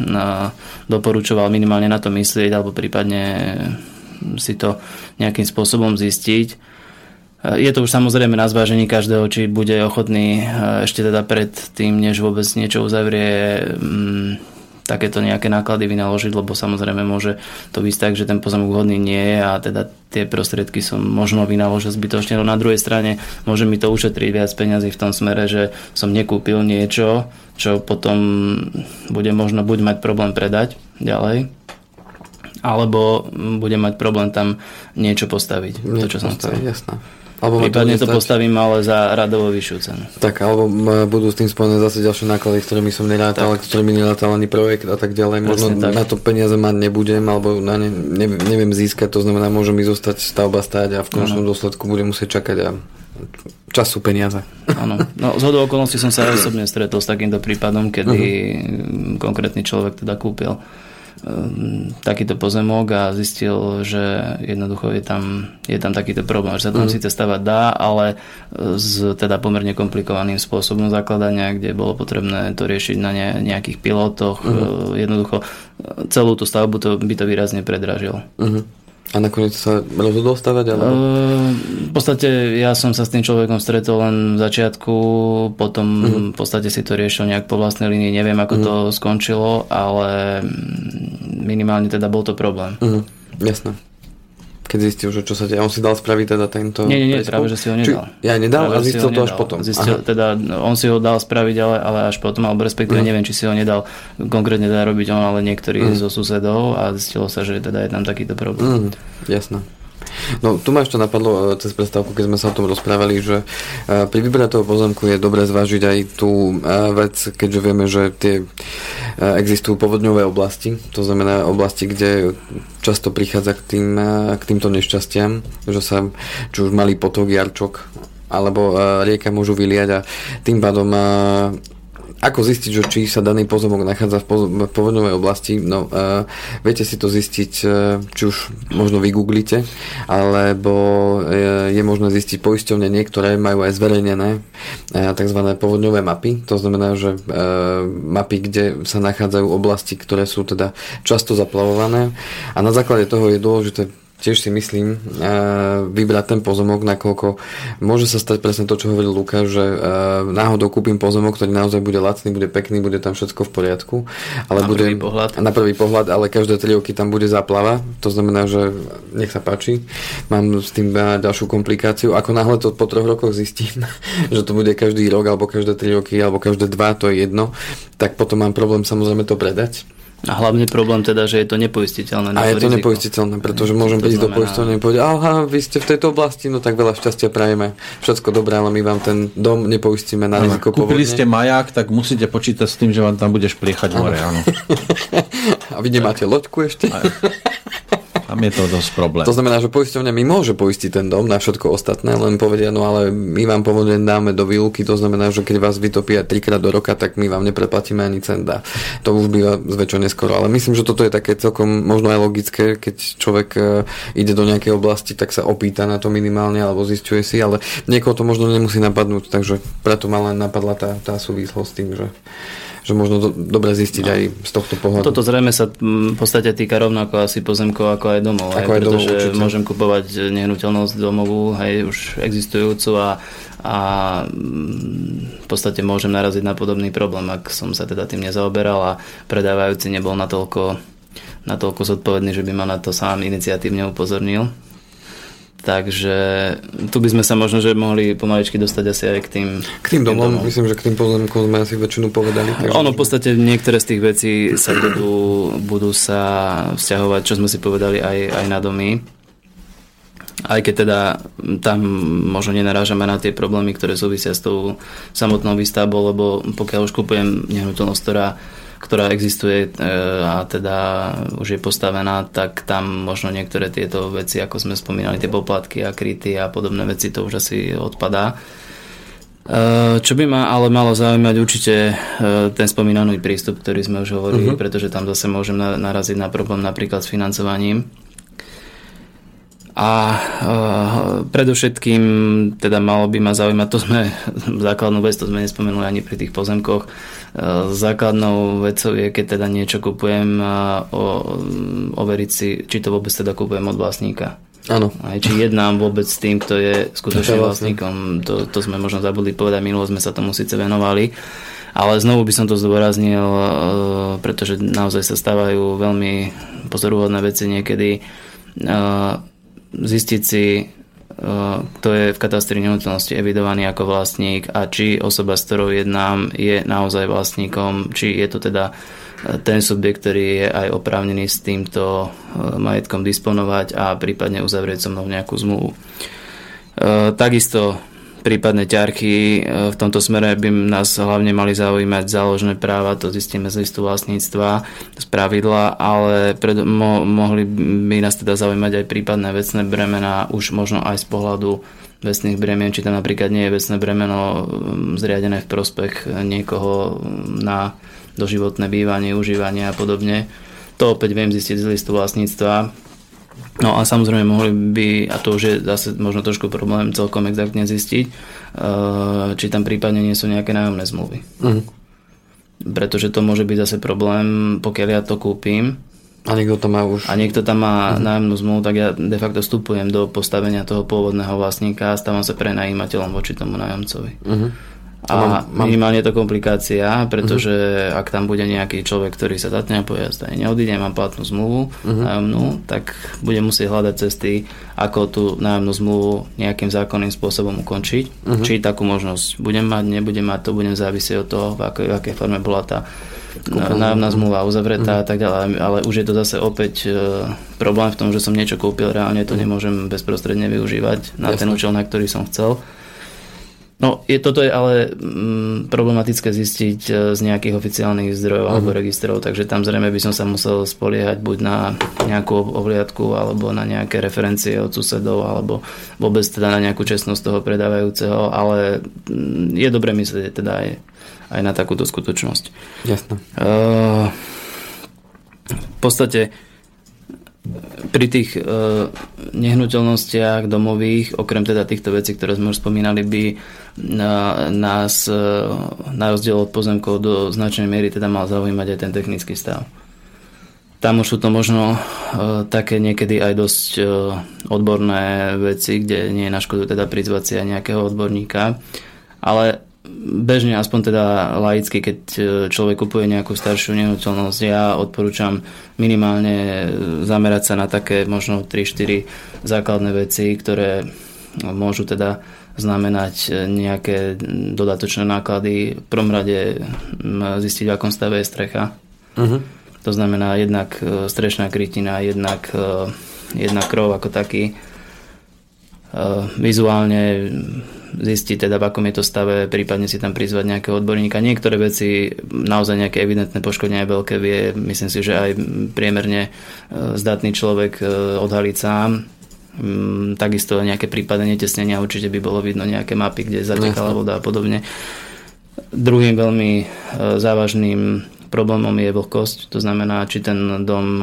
na, doporučoval minimálne na to myslieť, alebo prípadne si to nejakým spôsobom zistiť. Je to už samozrejme na zvážení každého, či bude ochotný ešte teda pred tým, než vôbec niečo uzavrie, m, takéto nejaké náklady vynaložiť, lebo samozrejme môže to byť tak, že ten pozemok vhodný nie je a teda tie prostriedky som možno vynaložil zbytočne. No na druhej strane môže mi to ušetriť viac peňazí v tom smere, že som nekúpil niečo, čo potom bude možno buď mať problém predať ďalej, alebo bude mať problém tam niečo postaviť. Niečo to, čo som chcel. Jasné. Prípadne to postavím, ale za radovo vyššiu cenu. Tak, alebo budú s tým spojené zase ďalšie náklady, ktorými som nerátal, ktorými nerátal ani projekt a tak ďalej. Možno tak. Na to peniaze mať nebudem, alebo na ne, neviem, neviem získať, to znamená, môže mi zostať stavba stáť a v konečnom dôsledku budem musieť čakať a času peniaze. Áno. No, zhodou okolností som sa osobne stretol s takýmto prípadom, kedy uh-huh. konkrétny človek teda kúpil takýto pozemok a zistil, že jednoducho je tam, je tam takýto problém, že sa tam mm. síce stavať dá, ale s teda pomerne komplikovaným spôsobom zakladania, kde bolo potrebné to riešiť na ne, nejakých pilotoch. Mm. Jednoducho celú tú stavbu to, by to výrazne predražilo. Mm. A nakoniec sa rozhodol stavať? Alebo... V podstate ja som sa s tým človekom stretol len v začiatku, potom mm-hmm. v podstate si to riešil nejak po vlastnej línii, neviem ako mm-hmm. to skončilo, ale minimálne teda bol to problém. Mm-hmm. Jasné. Keď zistil, že čo sa deje. On si dal spraviť teda tento... Nie, nie, nie, práve, že si ho nedal. Či, ja nedal práve, a zistil to nedal. Až potom. Zistil, teda, on si ho dal spraviť, ale, ale až potom, alebo respektíve uh-huh. neviem, či si ho nedal konkrétne teda robiť on, ale niektorý uh-huh. zo susedov a zistilo sa, že teda je tam takýto problém. Uh-huh. Jasné. No tu ma ešte napadlo cez prestávku, keď sme sa o tom rozprávali, že pri výbere toho pozemku je dobré zvážiť aj tú vec, keďže vieme, že tie existujú povodňové oblasti, to znamená oblasti, kde často prichádza k, tým, k týmto nešťastiam, že sa či už malý potok, jarčok alebo rieka môžu vyliať a tým pádom ako zistiť, že či sa daný pozemok nachádza v povodňovej oblasti? No, uh, viete si to zistiť, uh, či už možno vygooglite, alebo uh, je možné zistiť poisťovne, niektoré majú aj zverejnené uh, tzv. Povodňové mapy. To znamená, že uh, mapy, kde sa nachádzajú oblasti, ktoré sú teda často zaplavované. A na základe toho je dôležité tiež si myslím, vybrať ten pozemok, nakoľko môže sa stať presne to, čo hovoril Lukáš, že náhodou kúpim pozemok, ktorý naozaj bude lacný, bude pekný, bude tam všetko v poriadku. Ale na bude, prvý pohľad. Na prvý pohľad, ale každé tri roky tam bude záplava. To znamená, že nech sa páči. Mám s tým ďalšiu komplikáciu. Ako náhle to po troch rokoch zistím, že to bude každý rok, alebo každé tri roky, alebo každé dva, to je jedno, tak potom mám problém samozrejme to predať. A hlavný problém teda, že je to nepoistiteľné. A je to riziko. Nepoistiteľné, pretože môžem prísť do poistovne a povedať, aha, vy ste v tejto oblasti, no tak veľa šťastia prajeme, všetko dobré, ale my vám ten dom nepoistíme na riziko povodne. Kúpili ste maják, tak musíte počítať s tým, že vám tam budeš pliechať more. Áno. A vy nemáte loďku ešte? Aj. Tam je to dosť problém. To znamená, že poisťovňa mi môže poistiť ten dom na všetko ostatné, len povedia, no ale my vám povodne dáme do výluky, to znamená, že keď vás vytopia trikrát do roka, tak my vám nepreplatíme ani centa. To už býva zväčšo neskoro, ale myslím, že toto je také celkom možno aj logické, keď človek ide do nejakej oblasti, tak sa opýta na to minimálne alebo zisťuje si, ale niekoho to možno nemusí napadnúť, takže preto ma len napadla tá, tá súvislosť s tým, že že možno do, dobre zistiť no. aj z tohto pohľadu. Toto zrejme sa v podstate týka rovnako asi pozemkov, ako aj domov. Ako aj, aj domov, pretože určite. Môžem kupovať nehnuteľnosť domovú, hej, už existujúcu a, a v podstate môžem naraziť na podobný problém, ak som sa teda tým nezaoberal a predávajúci nebol natoľko, natoľko zodpovedný, že by ma na to sám iniciatívne upozornil. Takže tu by sme sa možno, že mohli pomaličky dostať asi aj k tým... K tým domom, domom. Myslím, že k tým pozemkom sme asi väčšinu povedali. Takže... Ono, v podstate niektoré z tých vecí sa budú, budú sa vzťahovať, čo sme si povedali aj, aj na domy. Aj keď teda tam možno nenarážame na tie problémy, ktoré súvisia s tou samotnou výstavbou, lebo pokiaľ už kupujem nehnuteľnosť, ktorá ktorá existuje a teda už je postavená, tak tam možno niektoré tieto veci, ako sme spomínali, tie poplatky a kryty a podobné veci, to už asi odpadá. Čo by ma ale malo zaujímať určite ten spomínaný prístup, ktorý sme už hovorili, uh-huh. pretože tam zase môžem naraziť na problém napríklad s financovaním. A uh, predovšetkým teda malo by ma zaujímať, to sme základnú vec, to sme nespomenuli ani pri tých pozemkoch. Uh, základnou vecou je, keď teda niečo kupujem, uh, o, overiť si, či to vôbec teda kupujem od vlastníka. Áno. Aj či jednám vôbec s tým, kto je skutočne vlastníkom. To, to sme možno zabudli povedať, minulo sme sa tomu síce venovali. Ale znovu by som to zdôraznil, uh, pretože naozaj sa stávajú veľmi pozoruhodné veci niekedy. Uh, zistiť si, kto je v katastri nehnuteľnosti evidovaný ako vlastník a či osoba, s ktorou jednám, je naozaj vlastníkom, či je to teda ten subjekt, ktorý je aj oprávnený s týmto majetkom disponovať a prípadne uzavrieť so mnou nejakú zmluvu. Takisto prípadne ťarchy v tomto smere by nás hlavne mali zaujímať záložné práva, to zistíme z listu vlastníctva, z pravidla, ale pred, mo, mohli by nás teda zaujímať aj prípadné vecné bremená, už možno aj z pohľadu vecných bremien, či tam napríklad nie je vecné bremeno zriadené v prospech niekoho na doživotné bývanie, užívanie a podobne. To opäť viem zistiť z listu vlastníctva. No a samozrejme mohli by, a to už je zase možno trošku problém celkom exaktne zistiť, či tam prípadne nie sú nejaké nájomné zmluvy. Mm. Pretože to môže byť zase problém, pokiaľ ja to kúpim. A niekto tam má už. A niekto tam má mm. nájomnú zmluvu, tak ja de facto vstupujem do postavenia toho pôvodného vlastníka a stávam sa prenajímateľom voči tomu nájomcovi. Mm. A mám, mám... minimálne je to komplikácia, pretože uh-huh. ak tam bude nejaký človek, ktorý sa zatne a povie, ja neodídem, mám platnú zmluvu uh-huh. nájomnú, tak budem musieť hľadať cesty, ako tú nájomnú zmluvu nejakým zákonným spôsobom ukončiť. Uh-huh. Či takú možnosť budem mať, nebudem mať, to budem závisieť od toho, v akej, v akej forme bola tá nájomná zmluva uzavretá a tak ďalej, ale už je to zase opäť problém v tom, že som niečo kúpil, reálne to uh-huh. nemôžem bezprostredne využívať na Jasne. Ten účel, na ktorý som chcel. No, je, toto je ale mm, problematické zistiť z nejakých oficiálnych zdrojov uh-huh. alebo registrov, takže tam zrejme by som sa musel spoliehať buď na nejakú ovliadku, alebo na nejaké referencie od susedov, alebo vôbec teda na nejakú čestnosť toho predávajúceho, ale mm, je dobre myslieť teda aj, aj na takúto skutočnosť. Jasné. Uh, v podstate pri tých uh, nehnuteľnostiach domových, okrem teda týchto vecí, ktoré sme už spomínali, by na, nás uh, na rozdiel od pozemkov do značnej miery teda mal zaujímať aj ten technický stav. Tam už sú to možno uh, také niekedy aj dosť uh, odborné veci, kde nie je na škodu teda prizvať si aj nejakého odborníka. Ale bežne, aspoň teda laicky, keď človek kupuje nejakú staršiu nehnuteľnosť, ja odporúčam minimálne zamerať sa na také možno tri štyri základné veci, ktoré môžu teda znamenať nejaké dodatočné náklady. V prvom rade zistiť, v akom stave je strecha. Uh-huh. To znamená jednak strešná krytina, jednak, jednak krov ako taký. Vizuálne zistiť teda, v akom je to stave, prípadne si tam prizvať nejakého odborníka. Niektoré veci, naozaj nejaké evidentné poškodenie veľké vie, myslím si, že aj priemerne zdatný človek odhaliť sám. Takisto nejaké prípady netesnenia, určite by bolo vidno nejaké mapy, kde zatekala voda a podobne. Druhým veľmi závažným problémom je vlhkosť, to znamená, či ten dom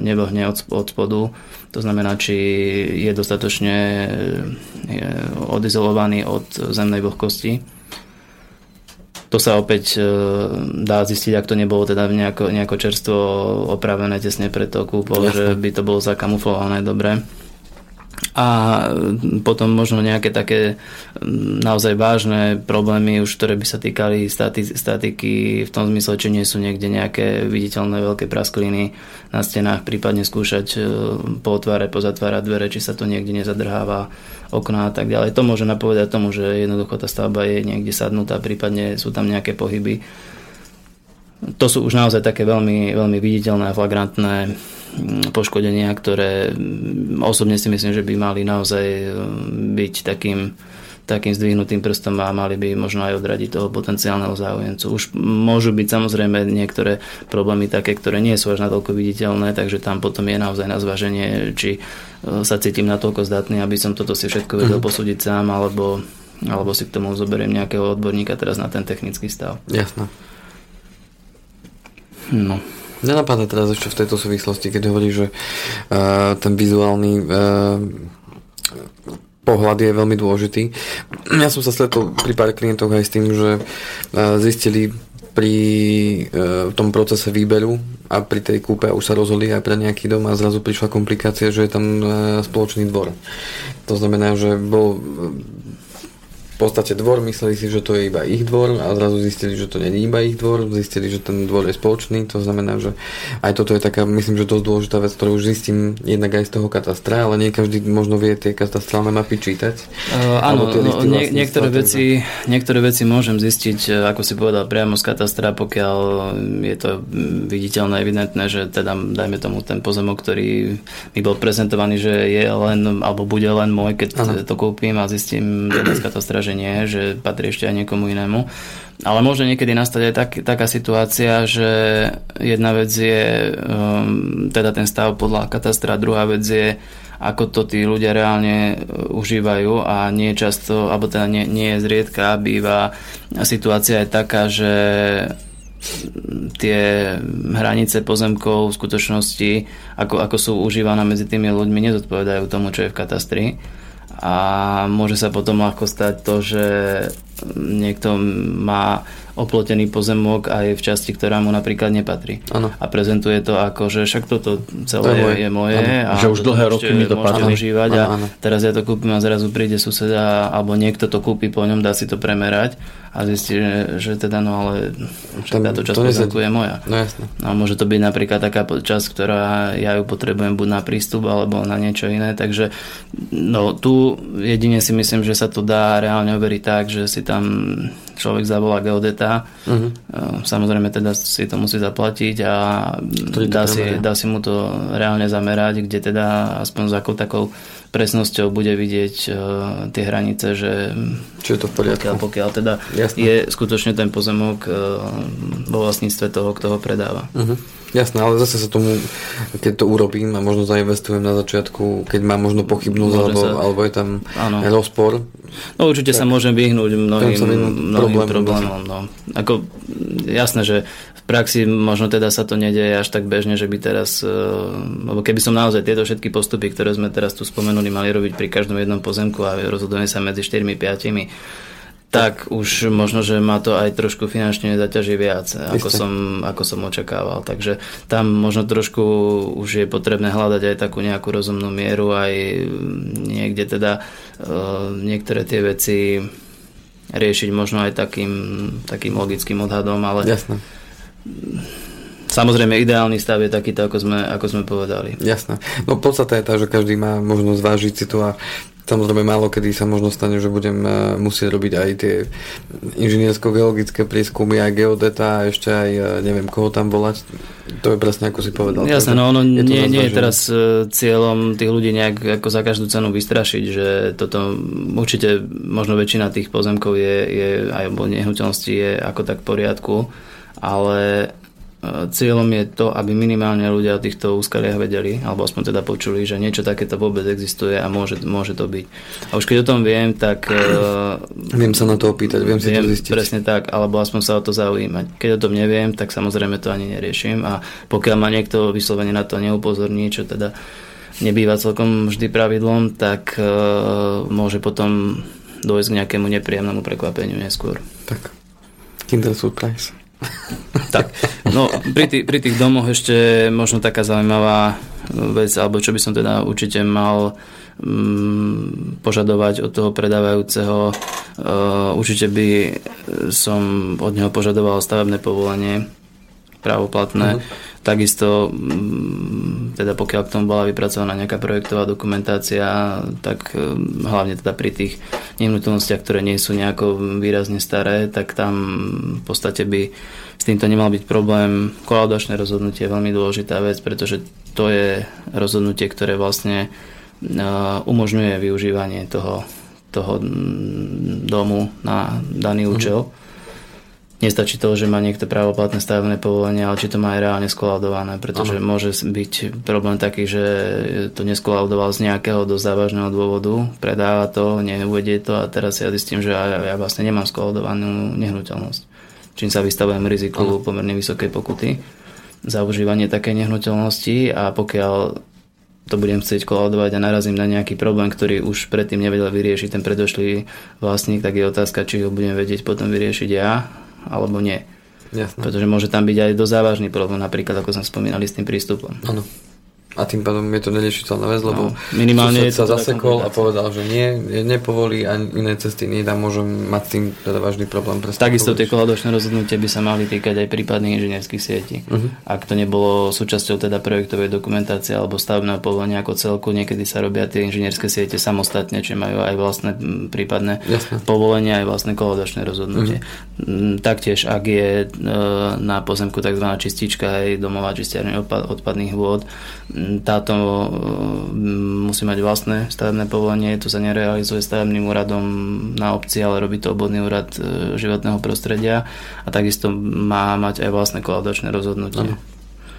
nevlhne od spodu, to znamená, či je dostatočne odizolovaný od zemnej vlhkosti. To sa opäť dá zistiť, ak to nebolo teda nejako, nejako čerstvo opravené tesne pred to kúpou, že by to bolo zakamuflované dobre. A potom možno nejaké také naozaj vážne problémy, už ktoré by sa týkali stati- statiky, v tom zmysle, či nie sú niekde nejaké viditeľné veľké praskliny na stenách, prípadne skúšať po otvare, pozatvárať dvere, či sa to niekde nezadrháva, okná a tak ďalej. To môže napovedať tomu, že jednoducho tá stavba je niekde sadnutá, prípadne sú tam nejaké pohyby. To sú už naozaj také veľmi, veľmi viditeľné a flagrantné poškodenia, ktoré osobne si myslím, že by mali naozaj byť takým, takým zdvihnutým prstom a mali by možno aj odradiť toho potenciálneho záujemcu. Už môžu byť samozrejme niektoré problémy také, ktoré nie sú až natoľko viditeľné, takže tam potom je naozaj na zváženie, či sa cítim natoľko zdatný, aby som toto si všetko vedel mm-hmm. posúdiť sám, alebo, alebo si k tomu zoberiem nejakého odborníka teraz na ten technický stav. Jasné. No. Nenapadá teraz ešte v tejto súvislosti, keď hovoríš, že uh, ten vizuálny uh, pohľad je veľmi dôležitý. Ja som sa stretol pri pár klientoch aj s tým, že uh, zistili pri uh, tom procese výberu a pri tej kúpe už sa rozhodli aj pre nejaký dom a zrazu prišla komplikácia, že je tam uh, spoločný dvor. To znamená, že bol... v podstate dvor, mysleli si, že to je iba ich dvor a zrazu zistili, že to nie je iba ich dvor, zistili, že ten dvor je spoločný, to znamená, že aj toto je taká, myslím, že dosť dôležitá vec, ktorú už zistím jednak aj z toho katastra, ale nie každý možno vie tie katastrálne mapy čítať. Uh, áno, no, nie, niektoré, veci, niektoré veci môžem zistiť, ako si povedal, priamo z katastra, pokiaľ je to viditeľné, evidentné, že teda dajme tomu ten pozemok, ktorý mi bol prezentovaný, že je len, alebo bude len môj, keď ano. To kúpim a zistím teda z katastra, že nie, že patrí ešte aj niekomu inému. Ale môže niekedy nastať aj tak, taká situácia, že jedna vec je um, teda ten stav podľa katastra, druhá vec je, ako to tí ľudia reálne užívajú a nie často, alebo teda nie, nie je zriedka, býva situácia je taká, že tie hranice pozemkov v skutočnosti, ako, ako sú užívané medzi tými ľuďmi, nezodpovedajú tomu, čo je v katastri. A môže sa potom ľahko stať to, že niekto má oplotený pozemok aj v časti, ktorá mu napríklad nepatrí. Ano. A prezentuje to ako, že však toto celé to je, je moje. Ano. A že už dlhé roky mi to patrí. Užívať ano, ano. A teraz ja to kúpim a zrazu príde suseda alebo niekto to kúpi po ňom, dá si to premerať a zistí, že, že teda no ale však táto časť pozemku je moja. No, jasne. No môže to byť napríklad taká časť, ktorá ja ju potrebujem buď na prístup alebo na niečo iné. Takže no tu jedine si myslím, že sa to dá reálne overiť tak, že si tam človek zavolá geodeta. Uh-huh. Samozrejme teda si to musí zaplatiť a dá si, dá si mu to reálne zamerať, kde teda aspoň s akou takou presnosťou bude vidieť uh, tie hranice, že čo je to v poriadku. Pokiaľ, pokiaľ teda Jasné. je skutočne ten pozemok uh, vo vlastníctve toho, kto ho predáva. Uh-huh. Jasné, ale zase sa tomu, keď to urobím a možno zainvestujem na začiatku, keď mám možno pochybnosť, alebo, sa... alebo je tam ano. rozpor. No určite tak, sa môžem vyhnúť mnohým, mnohým problémom. No. Ako, jasné, že v praxi možno teda sa to nedeje až tak bežne, že by teraz, alebo keby som naozaj tieto všetky postupy, ktoré sme teraz tu spomenuli, mali robiť pri každom jednom pozemku a rozhodujem sa medzi štyri a päť, tak už možno, že ma to aj trošku finančne zaťaží viac, ako som, ako som očakával. Takže tam možno trošku už je potrebné hľadať aj takú nejakú rozumnú mieru, aj niekde teda uh, niektoré tie veci riešiť možno aj takým, takým logickým odhadom, ale jasné. Samozrejme, ideálny stav je takýto, ako sme, ako sme povedali. Jasné. No podstata je tá, že každý má možnosť vážiť si to a samozrejme málo kedy sa možno stane, že budem musieť robiť aj tie inžiniersko-geologické prieskumy, aj geodeta a ešte aj neviem, koho tam volať. To je presne, ako si povedal. Jasné, no ono je nie, nie je teraz cieľom tých ľudí nejak ako za každú cenu vystrašiť, že toto určite možno väčšina tých pozemkov je, je alebo nehnuteľností je ako tak v poriadku, ale cieľom je to, aby minimálne ľudia o týchto úskaliach vedeli, alebo aspoň teda počuli, že niečo takéto vôbec existuje a môže, môže to byť. A už keď o tom viem, tak viem sa na to opýtať, viem, viem si to zistiť. Presne tak, alebo aspoň sa o to zaujímať. Keď o tom neviem, tak samozrejme to ani neriešim a pokiaľ ma niekto vyslovene na to neupozorní, čo teda nebýva celkom vždy pravidlom, tak uh, môže potom dôjsť k nejakému nepríjemnému prekvapeniu neskôr. Tak, Kinder Surprise. Tak, no pri, tý, pri tých domoch ešte možno taká zaujímavá vec, alebo čo by som teda určite mal mm, požadovať od toho predávajúceho, uh, určite by som od neho požadoval stavebné povolenie právoplatné, uh-huh. Takisto mm, teda pokiaľ k tomu bola vypracovaná nejaká projektová dokumentácia, tak hm, hlavne teda pri tých nehnuteľnostiach, ktoré nie sú nejako výrazne staré, tak tam v podstate by s týmto nemal byť problém. Kolaudačné rozhodnutie je veľmi dôležitá vec, pretože to je rozhodnutie, ktoré vlastne uh, umožňuje využívanie toho, toho domu na daný uh-huh. účel. Nestačí to, že má niekto právoplatné stavebné povolenie, ale či to má aj reálne skolaudované, pretože Aha. môže byť problém taký, že to neskolaudoval z nejakého dosť závažného dôvodu, predáva to, neuvedie to a teraz ja zistím, že ja, ja vlastne nemám skolaudovanú nehnuteľnosť. Čím sa vystavujem riziku Aha. pomerne vysokej pokuty za užívanie takej nehnuteľnosti a pokiaľ to budem chcieť kolaudovať a narazím na nejaký problém, ktorý už predtým nevedel vyriešiť ten predošlý vlastník, tak je otázka, či ho budem vedieť potom vyriešiť ja, alebo nie. Jasné. Pretože môže tam byť aj dosť závažný problém, napríklad ako som spomínal s tým prístupom. Áno. A tým pádom je to neriešiteľná vec, lebo no, minimálne je to sa zasekol a povedal, že nie, nepovolí a iné cesty nedá, môžem mať s tým teda vážny problém. Takisto tie kolaudačné rozhodnutia by sa mali týkať aj prípadných inžinierských sietí. Uh-huh. Ak to nebolo súčasťou teda projektovej dokumentácie alebo stavebného povolenia ako celku, niekedy sa robia tie inžinierské siete samostatne, či majú aj vlastné prípadné Jasne. Povolenia, aj vlastné kolaudačné rozhodnutie. Uh-huh. Taktiež, ak je na pozemku tzv. Čistička aj domová čistiarne odpadných vôd, táto musí mať vlastné stavebné povolenie, to sa nerealizuje stavebným úradom na obci, ale robí to obvodný úrad životného prostredia a takisto má mať aj vlastné kolaudačné rozhodnutie. Ano.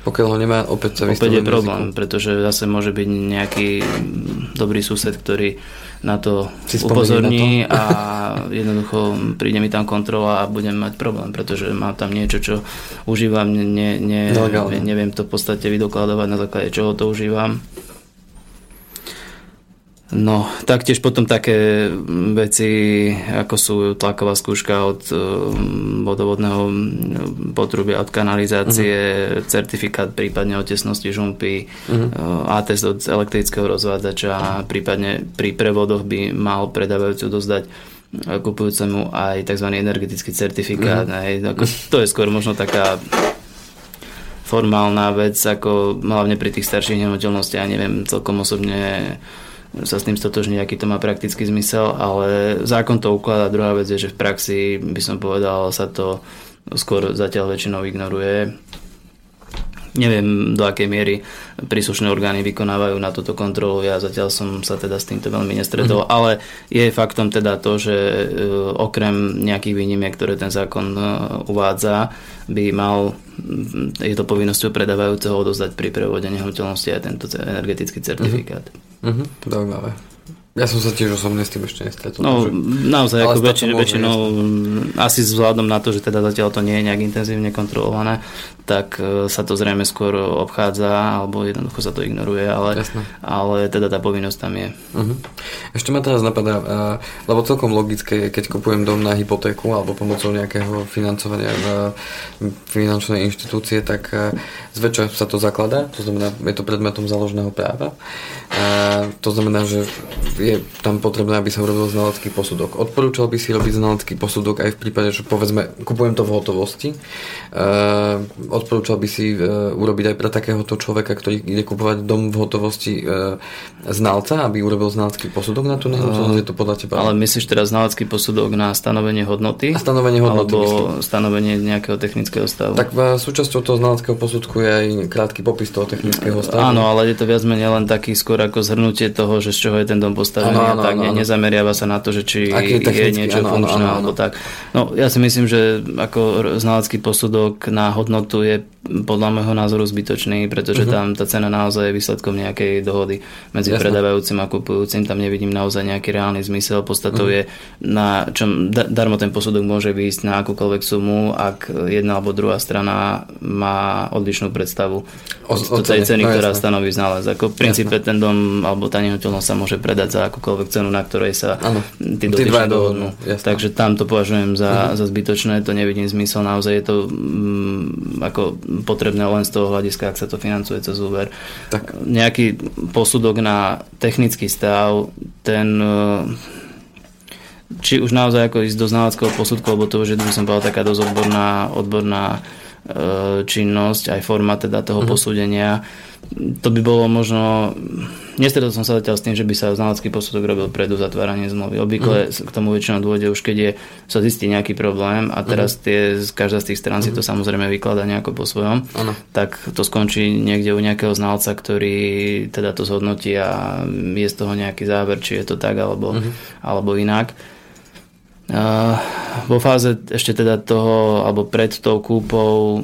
Pokiaľ ho nemá, opäť sa vystavujem. Opäť je problém, riziku. Pretože zase môže byť nejaký dobrý sused, ktorý na to upozorní na to. A jednoducho príde mi tam kontrola a budem mať problém, pretože mám tam niečo, čo užívam, ne, ne, neviem, neviem to v podstate vydokladovať na základe čoho to užívam. No, taktiež potom také veci, ako sú tlaková skúška od vodovodného potrubia, od kanalizácie, uh-huh. certifikát prípadne o tesnosti žumpy, uh-huh. atest od elektrického rozvádzača, prípadne pri prevodoch by mal predávajúcu dozdať kupujúcemu aj tzv. Energetický certifikát. Uh-huh. Ako, to je skôr možno taká formálna vec, ako hlavne pri tých starších nehnuteľnostiach, ja neviem, celkom osobne sa s tým stotožní, aký to má praktický zmysel, ale zákon to ukladá. Druhá vec je, že v praxi, by som povedal, sa to skôr zatiaľ väčšinou ignoruje. Neviem, do akej miery príslušné orgány vykonávajú na túto kontrolu. Ja zatiaľ som sa teda s týmto veľmi nestretol, mm-hmm. ale je faktom teda to, že okrem nejakých výnimiek, ktoré ten zákon uvádza, by mal, je to povinnosťou predávajúceho odozdať pri prevode nehnuteľnosti aj tento energetický certifikát. Mm-hmm. Mm-hmm. Zaujímavé. Ja som sa tiež osobne s tým ešte nestretol. No, takže... naozaj, ale ako väčšinou, väčšinou asi vzhľadom na to, že teda zatiaľ to nie je nejak intenzívne kontrolované, tak sa to zrejme skôr obchádza, alebo jednoducho sa to ignoruje, ale, ale teda tá povinnosť tam je. Uh-huh. Ešte ma teraz napadá, lebo celkom logické, keď kupujem dom na hypotéku alebo pomocou nejakého financovania v finančnej inštitúcie, tak zväčša sa to zakladá, to znamená, je to predmetom záložného práva. To znamená, že je tam potrebné, aby sa urobil znalecký posudok. Odporúčal by si robiť znalecký posudok aj v prípade, že povedzme, kupujem to v hotovosti. Uh, odporúčal by si uh, urobiť aj pre takéhoto človeka, ktorý ide kupovať dom v hotovosti uh, znalca, aby urobil znalecký posudok na tú nehnuteľnosť, je to podľa teba. Ale myslíš teraz znalecký posudok na stanovenie hodnoty? A stanovenie hodnoty, alebo myslím. Stanovenie nejakého technického stavu. Tak uh, súčasťou toho znaleckého posudku je aj krátky popis toho technického stavu. Áno, ale je to viac menej len taký skôr ako zhrnutie toho, že z čoho je ten dom postavený. Ano, ano, tak ano, ano. Nezameriava sa na to, že či je, je niečo ano, funkčné ano, ano, alebo tak. No ja si myslím, že ako znalecký posudok na hodnotu je podľa môjho názoru zbytočný, pretože uh-huh. tam tá cena naozaj je výsledkom nejakej dohody medzi Jasne. predávajúcim a kupujúcim. Tam nevidím naozaj nejaký reálny zmysel. Podstatou uh-huh. je, na čom da, darmo ten posudok môže výjsť na akúkoľvek sumu, ak jedna alebo druhá strana má odlišnú predstavu o, od, od tej ceny, no, ktorá jasne. stanoví znalec. Ako v princípe jasne. ten dom alebo tá nehnuteľnosť sa môže predať za akúkoľvek cenu, na ktorej sa ano. tí dotyčné dohodnú. Takže tam to považujem za, uh-huh. za zbytočné, to nevidím zmysel. Naozaj je to mm, ako potrebné len z toho hľadiska, ak sa to financuje cez úver. Tak. Nejaký posudok na technický stav, ten... Či už naozaj ako ísť do znaleckého posudku, lebo to už je, by som povedal, taká dosť odborná, odborná činnosť, aj forma teda toho uh-huh. posúdenia. To by bolo možno... Nestretol som sa zatiaľ s tým, že by sa znalecký posudok robil pred uzatváraním zmluvy. Obvykle mm. k tomu väčšinou dôjde už, keď je, sa zistí nejaký problém a teraz tie, každá z tých strán mm. si to samozrejme vykladá nejako po svojom, ano. tak to skončí niekde u nejakého znalca, ktorý teda to zhodnotí a je z toho nejaký záver, či je to tak alebo, mm. alebo inak. Uh, vo fáze ešte teda toho alebo pred tou kúpou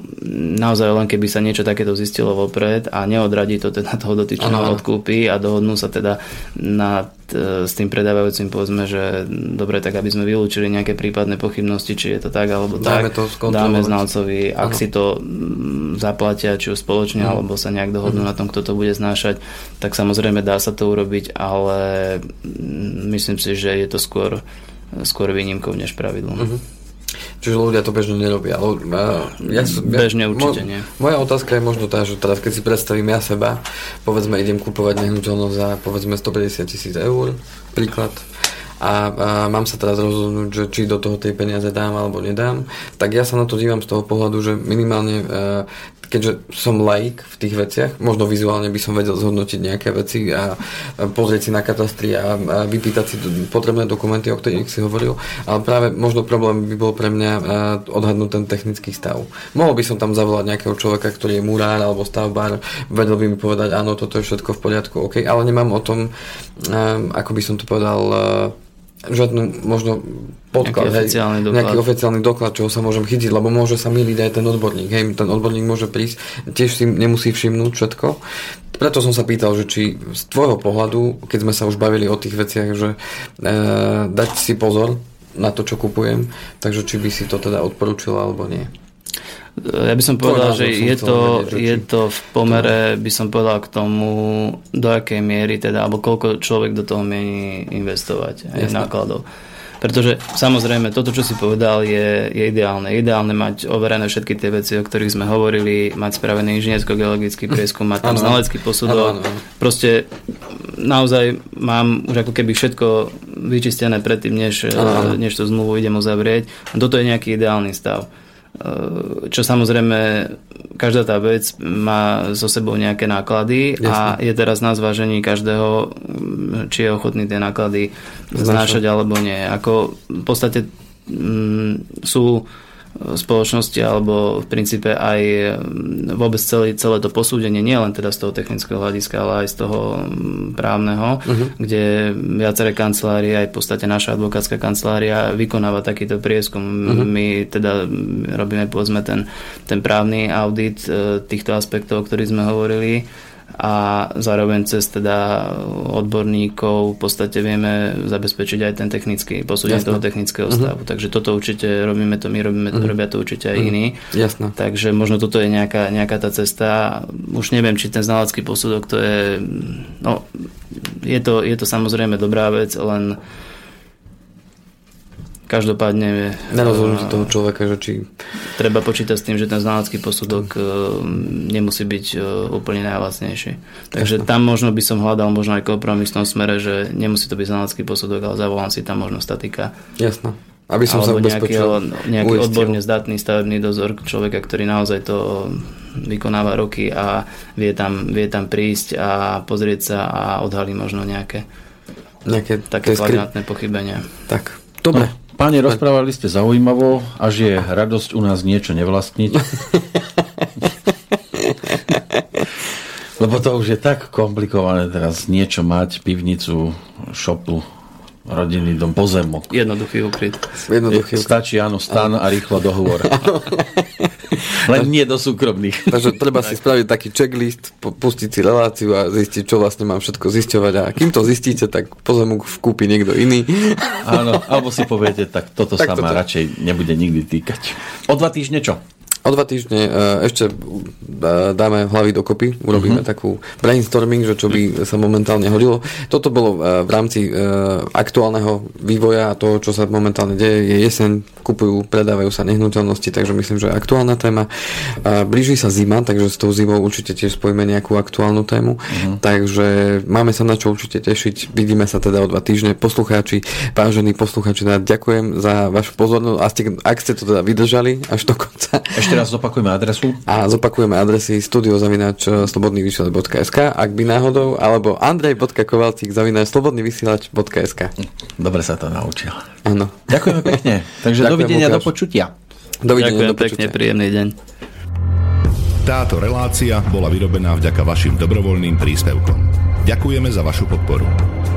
naozaj len keby sa niečo takéto zistilo vopred a neodradí to teda toho dotyčného od kúpy a dohodnú sa teda na s tým predávajúcim, povedzme, že dobre, tak aby sme vylúčili nejaké prípadné pochybnosti, či je to tak, alebo dáme tak, to dáme znalcovi, ak ano. si to zaplatia, či už spoločne, ano. alebo sa nejak dohodnú ano. na tom, kto to bude znášať, tak samozrejme dá sa to urobiť, ale myslím si, že je to skôr skôr výnimkou než pravidlom. Uh-huh. Čiže ľudia to bežne nerobia. Ale, ja, bežne ja, určite mo, nie. Moja otázka je možno tá, že teraz keď si predstavím ja seba, povedzme idem kúpovať nehnuteľnosť za povedzme stopäťdesiat tisíc eur, príklad, a, a mám sa teraz rozhodnúť, že či do toho tej peniaze dám alebo nedám, tak ja sa na to dívam z toho pohľadu, že minimálne e, keďže som laik v tých veciach, možno vizuálne by som vedel zhodnotiť nejaké veci a pozrieť si na katastri a vypýtať si potrebné dokumenty, o ktorých si hovoril, ale práve možno problém by bol pre mňa odhadnúť ten technický stav. Mohol by som tam zavolať nejakého človeka, ktorý je murár alebo stavbár, vedel by mi povedať, áno, toto je všetko v poriadku, ok, ale nemám o tom, ako by som to povedal, žiadnu možno podklad, nejaký, hej, oficiálny nejaký oficiálny doklad, čoho sa môžem chytiť, lebo môže sa myliť aj ten odborník, hej, ten odborník môže prísť, tiež si nemusí všimnúť všetko. Preto som sa pýtal, že či z tvojho pohľadu, keď sme sa už bavili o tých veciach, že e, dať si pozor na to, čo kupujem, takže či by si to teda odporúčila alebo nie. Ja by som povedal, že je to, je to v pomere, by som povedal k tomu, do akej miery teda, alebo koľko človek do toho mieni investovať aj nákladov. Pretože samozrejme toto, čo si povedal, je, je ideálne. Ideálne mať overené všetky tie veci, o ktorých sme hovorili, mať spravený inžiniersko-geologický prieskum, mať tam znalecký posudok. Proste naozaj mám už ako keby všetko vyčistené predtým, než, než tú zmluvu idem uzavrieť. Toto je nejaký ideálny stav. Čo samozrejme každá tá vec má so sebou nejaké náklady. Jasne. A je teraz na zvážení každého, či je ochotný tie náklady znášať alebo nie. Ako v podstate m, sú spoločnosti alebo v princípe aj vôbec celé, celé to posúdenie, nie len teda z toho technického hľadiska, ale aj z toho právneho, uh-huh. kde viaceré kancelárie, aj v podstate naša advokátska kancelária vykonáva takýto prieskum. Uh-huh. My teda robíme povedzme ten, ten právny audit týchto aspektov, o ktorých sme hovorili a zároveň cez teda odborníkov v podstate vieme zabezpečiť aj ten technický posúdenie toho technického stavu. Uh-huh. Takže toto určite robíme to my, robíme, uh-huh. robia to určite aj uh-huh. iní. Jasné. Takže možno toto je nejaká, nejaká tá cesta. Už neviem, či ten znalecký posudok to je... No, je to, je to samozrejme dobrá vec, len každopádne na rozhodnutie toho človeka, že či... treba počítať s tým, že ten znalecký posudok nemusí byť úplne najlacnejší. Takže tam možno by som hľadal možno aj kompromis v tom smere, že nemusí to byť znalecký posudok, ale zavolám si tam možno statika. Jasné. Aby som alebo sa nejaký, nejaký odborne zdatný stavebný dozor človeka, ktorý naozaj to vykonáva roky a vie tam, vie tam prísť a pozrieť sa a odhalí možno nejaké, nejaké také flagrantné pochybenia. Tak. Dobre. No. Páni, rozprávali ste zaujímavo, až je radosť u nás niečo nevlastniť. Lebo to už je tak komplikované teraz niečo mať, pivnicu, šopu, rodinný dom, pozemok. Jednoduchý ukryt. Jednoduchý ukryt. Stačí, áno, stan a rýchlo dohovor. Len nie do súkromných. Takže treba si spraviť taký checklist, pustiť si reláciu a zistiť, čo vlastne mám všetko zisťovať. A kým to zistíte, tak pozemok vkúpi niekto iný. Áno, alebo si poviete, tak toto tak sa ma radšej nebude nikdy týkať. O dva týždne čo? O dva týždne ešte dáme hlavy dokopy, urobíme uh-huh. takú brainstorming, že čo by sa momentálne hodilo. Toto bolo v rámci aktuálneho vývoja a toho, čo sa momentálne deje, je jeseň, kupujú, predávajú sa nehnuteľnosti, takže myslím, že aktuálna téma. Blíži sa zima, takže s tou zimou určite tiež spojíme nejakú aktuálnu tému, uh-huh. takže máme sa na čo určite tešiť, vidíme sa teda o dva týždne. Poslucháči, vážení poslucháči, ďakujem za vašu pozornosť a ste, ak ste to teda vydržali až do konca. Ešte teraz zopakujeme adresu. A zopakujeme adresy studio zavináč slobodný vysielač bodka es ká, ak by náhodou, alebo andrej bodka kovalcik zavináč slobodný vysielač bodka es ká. Dobre sa to naučil. Áno. Ďakujeme pekne. Takže ďakujem, dovidenia, Lukáš. Do počutia. Dovidenia, ďakujem, do počutia. Pekne, príjemný deň. Táto relácia bola vyrobená vďaka vašim dobrovoľným príspevkom. Ďakujeme za vašu podporu.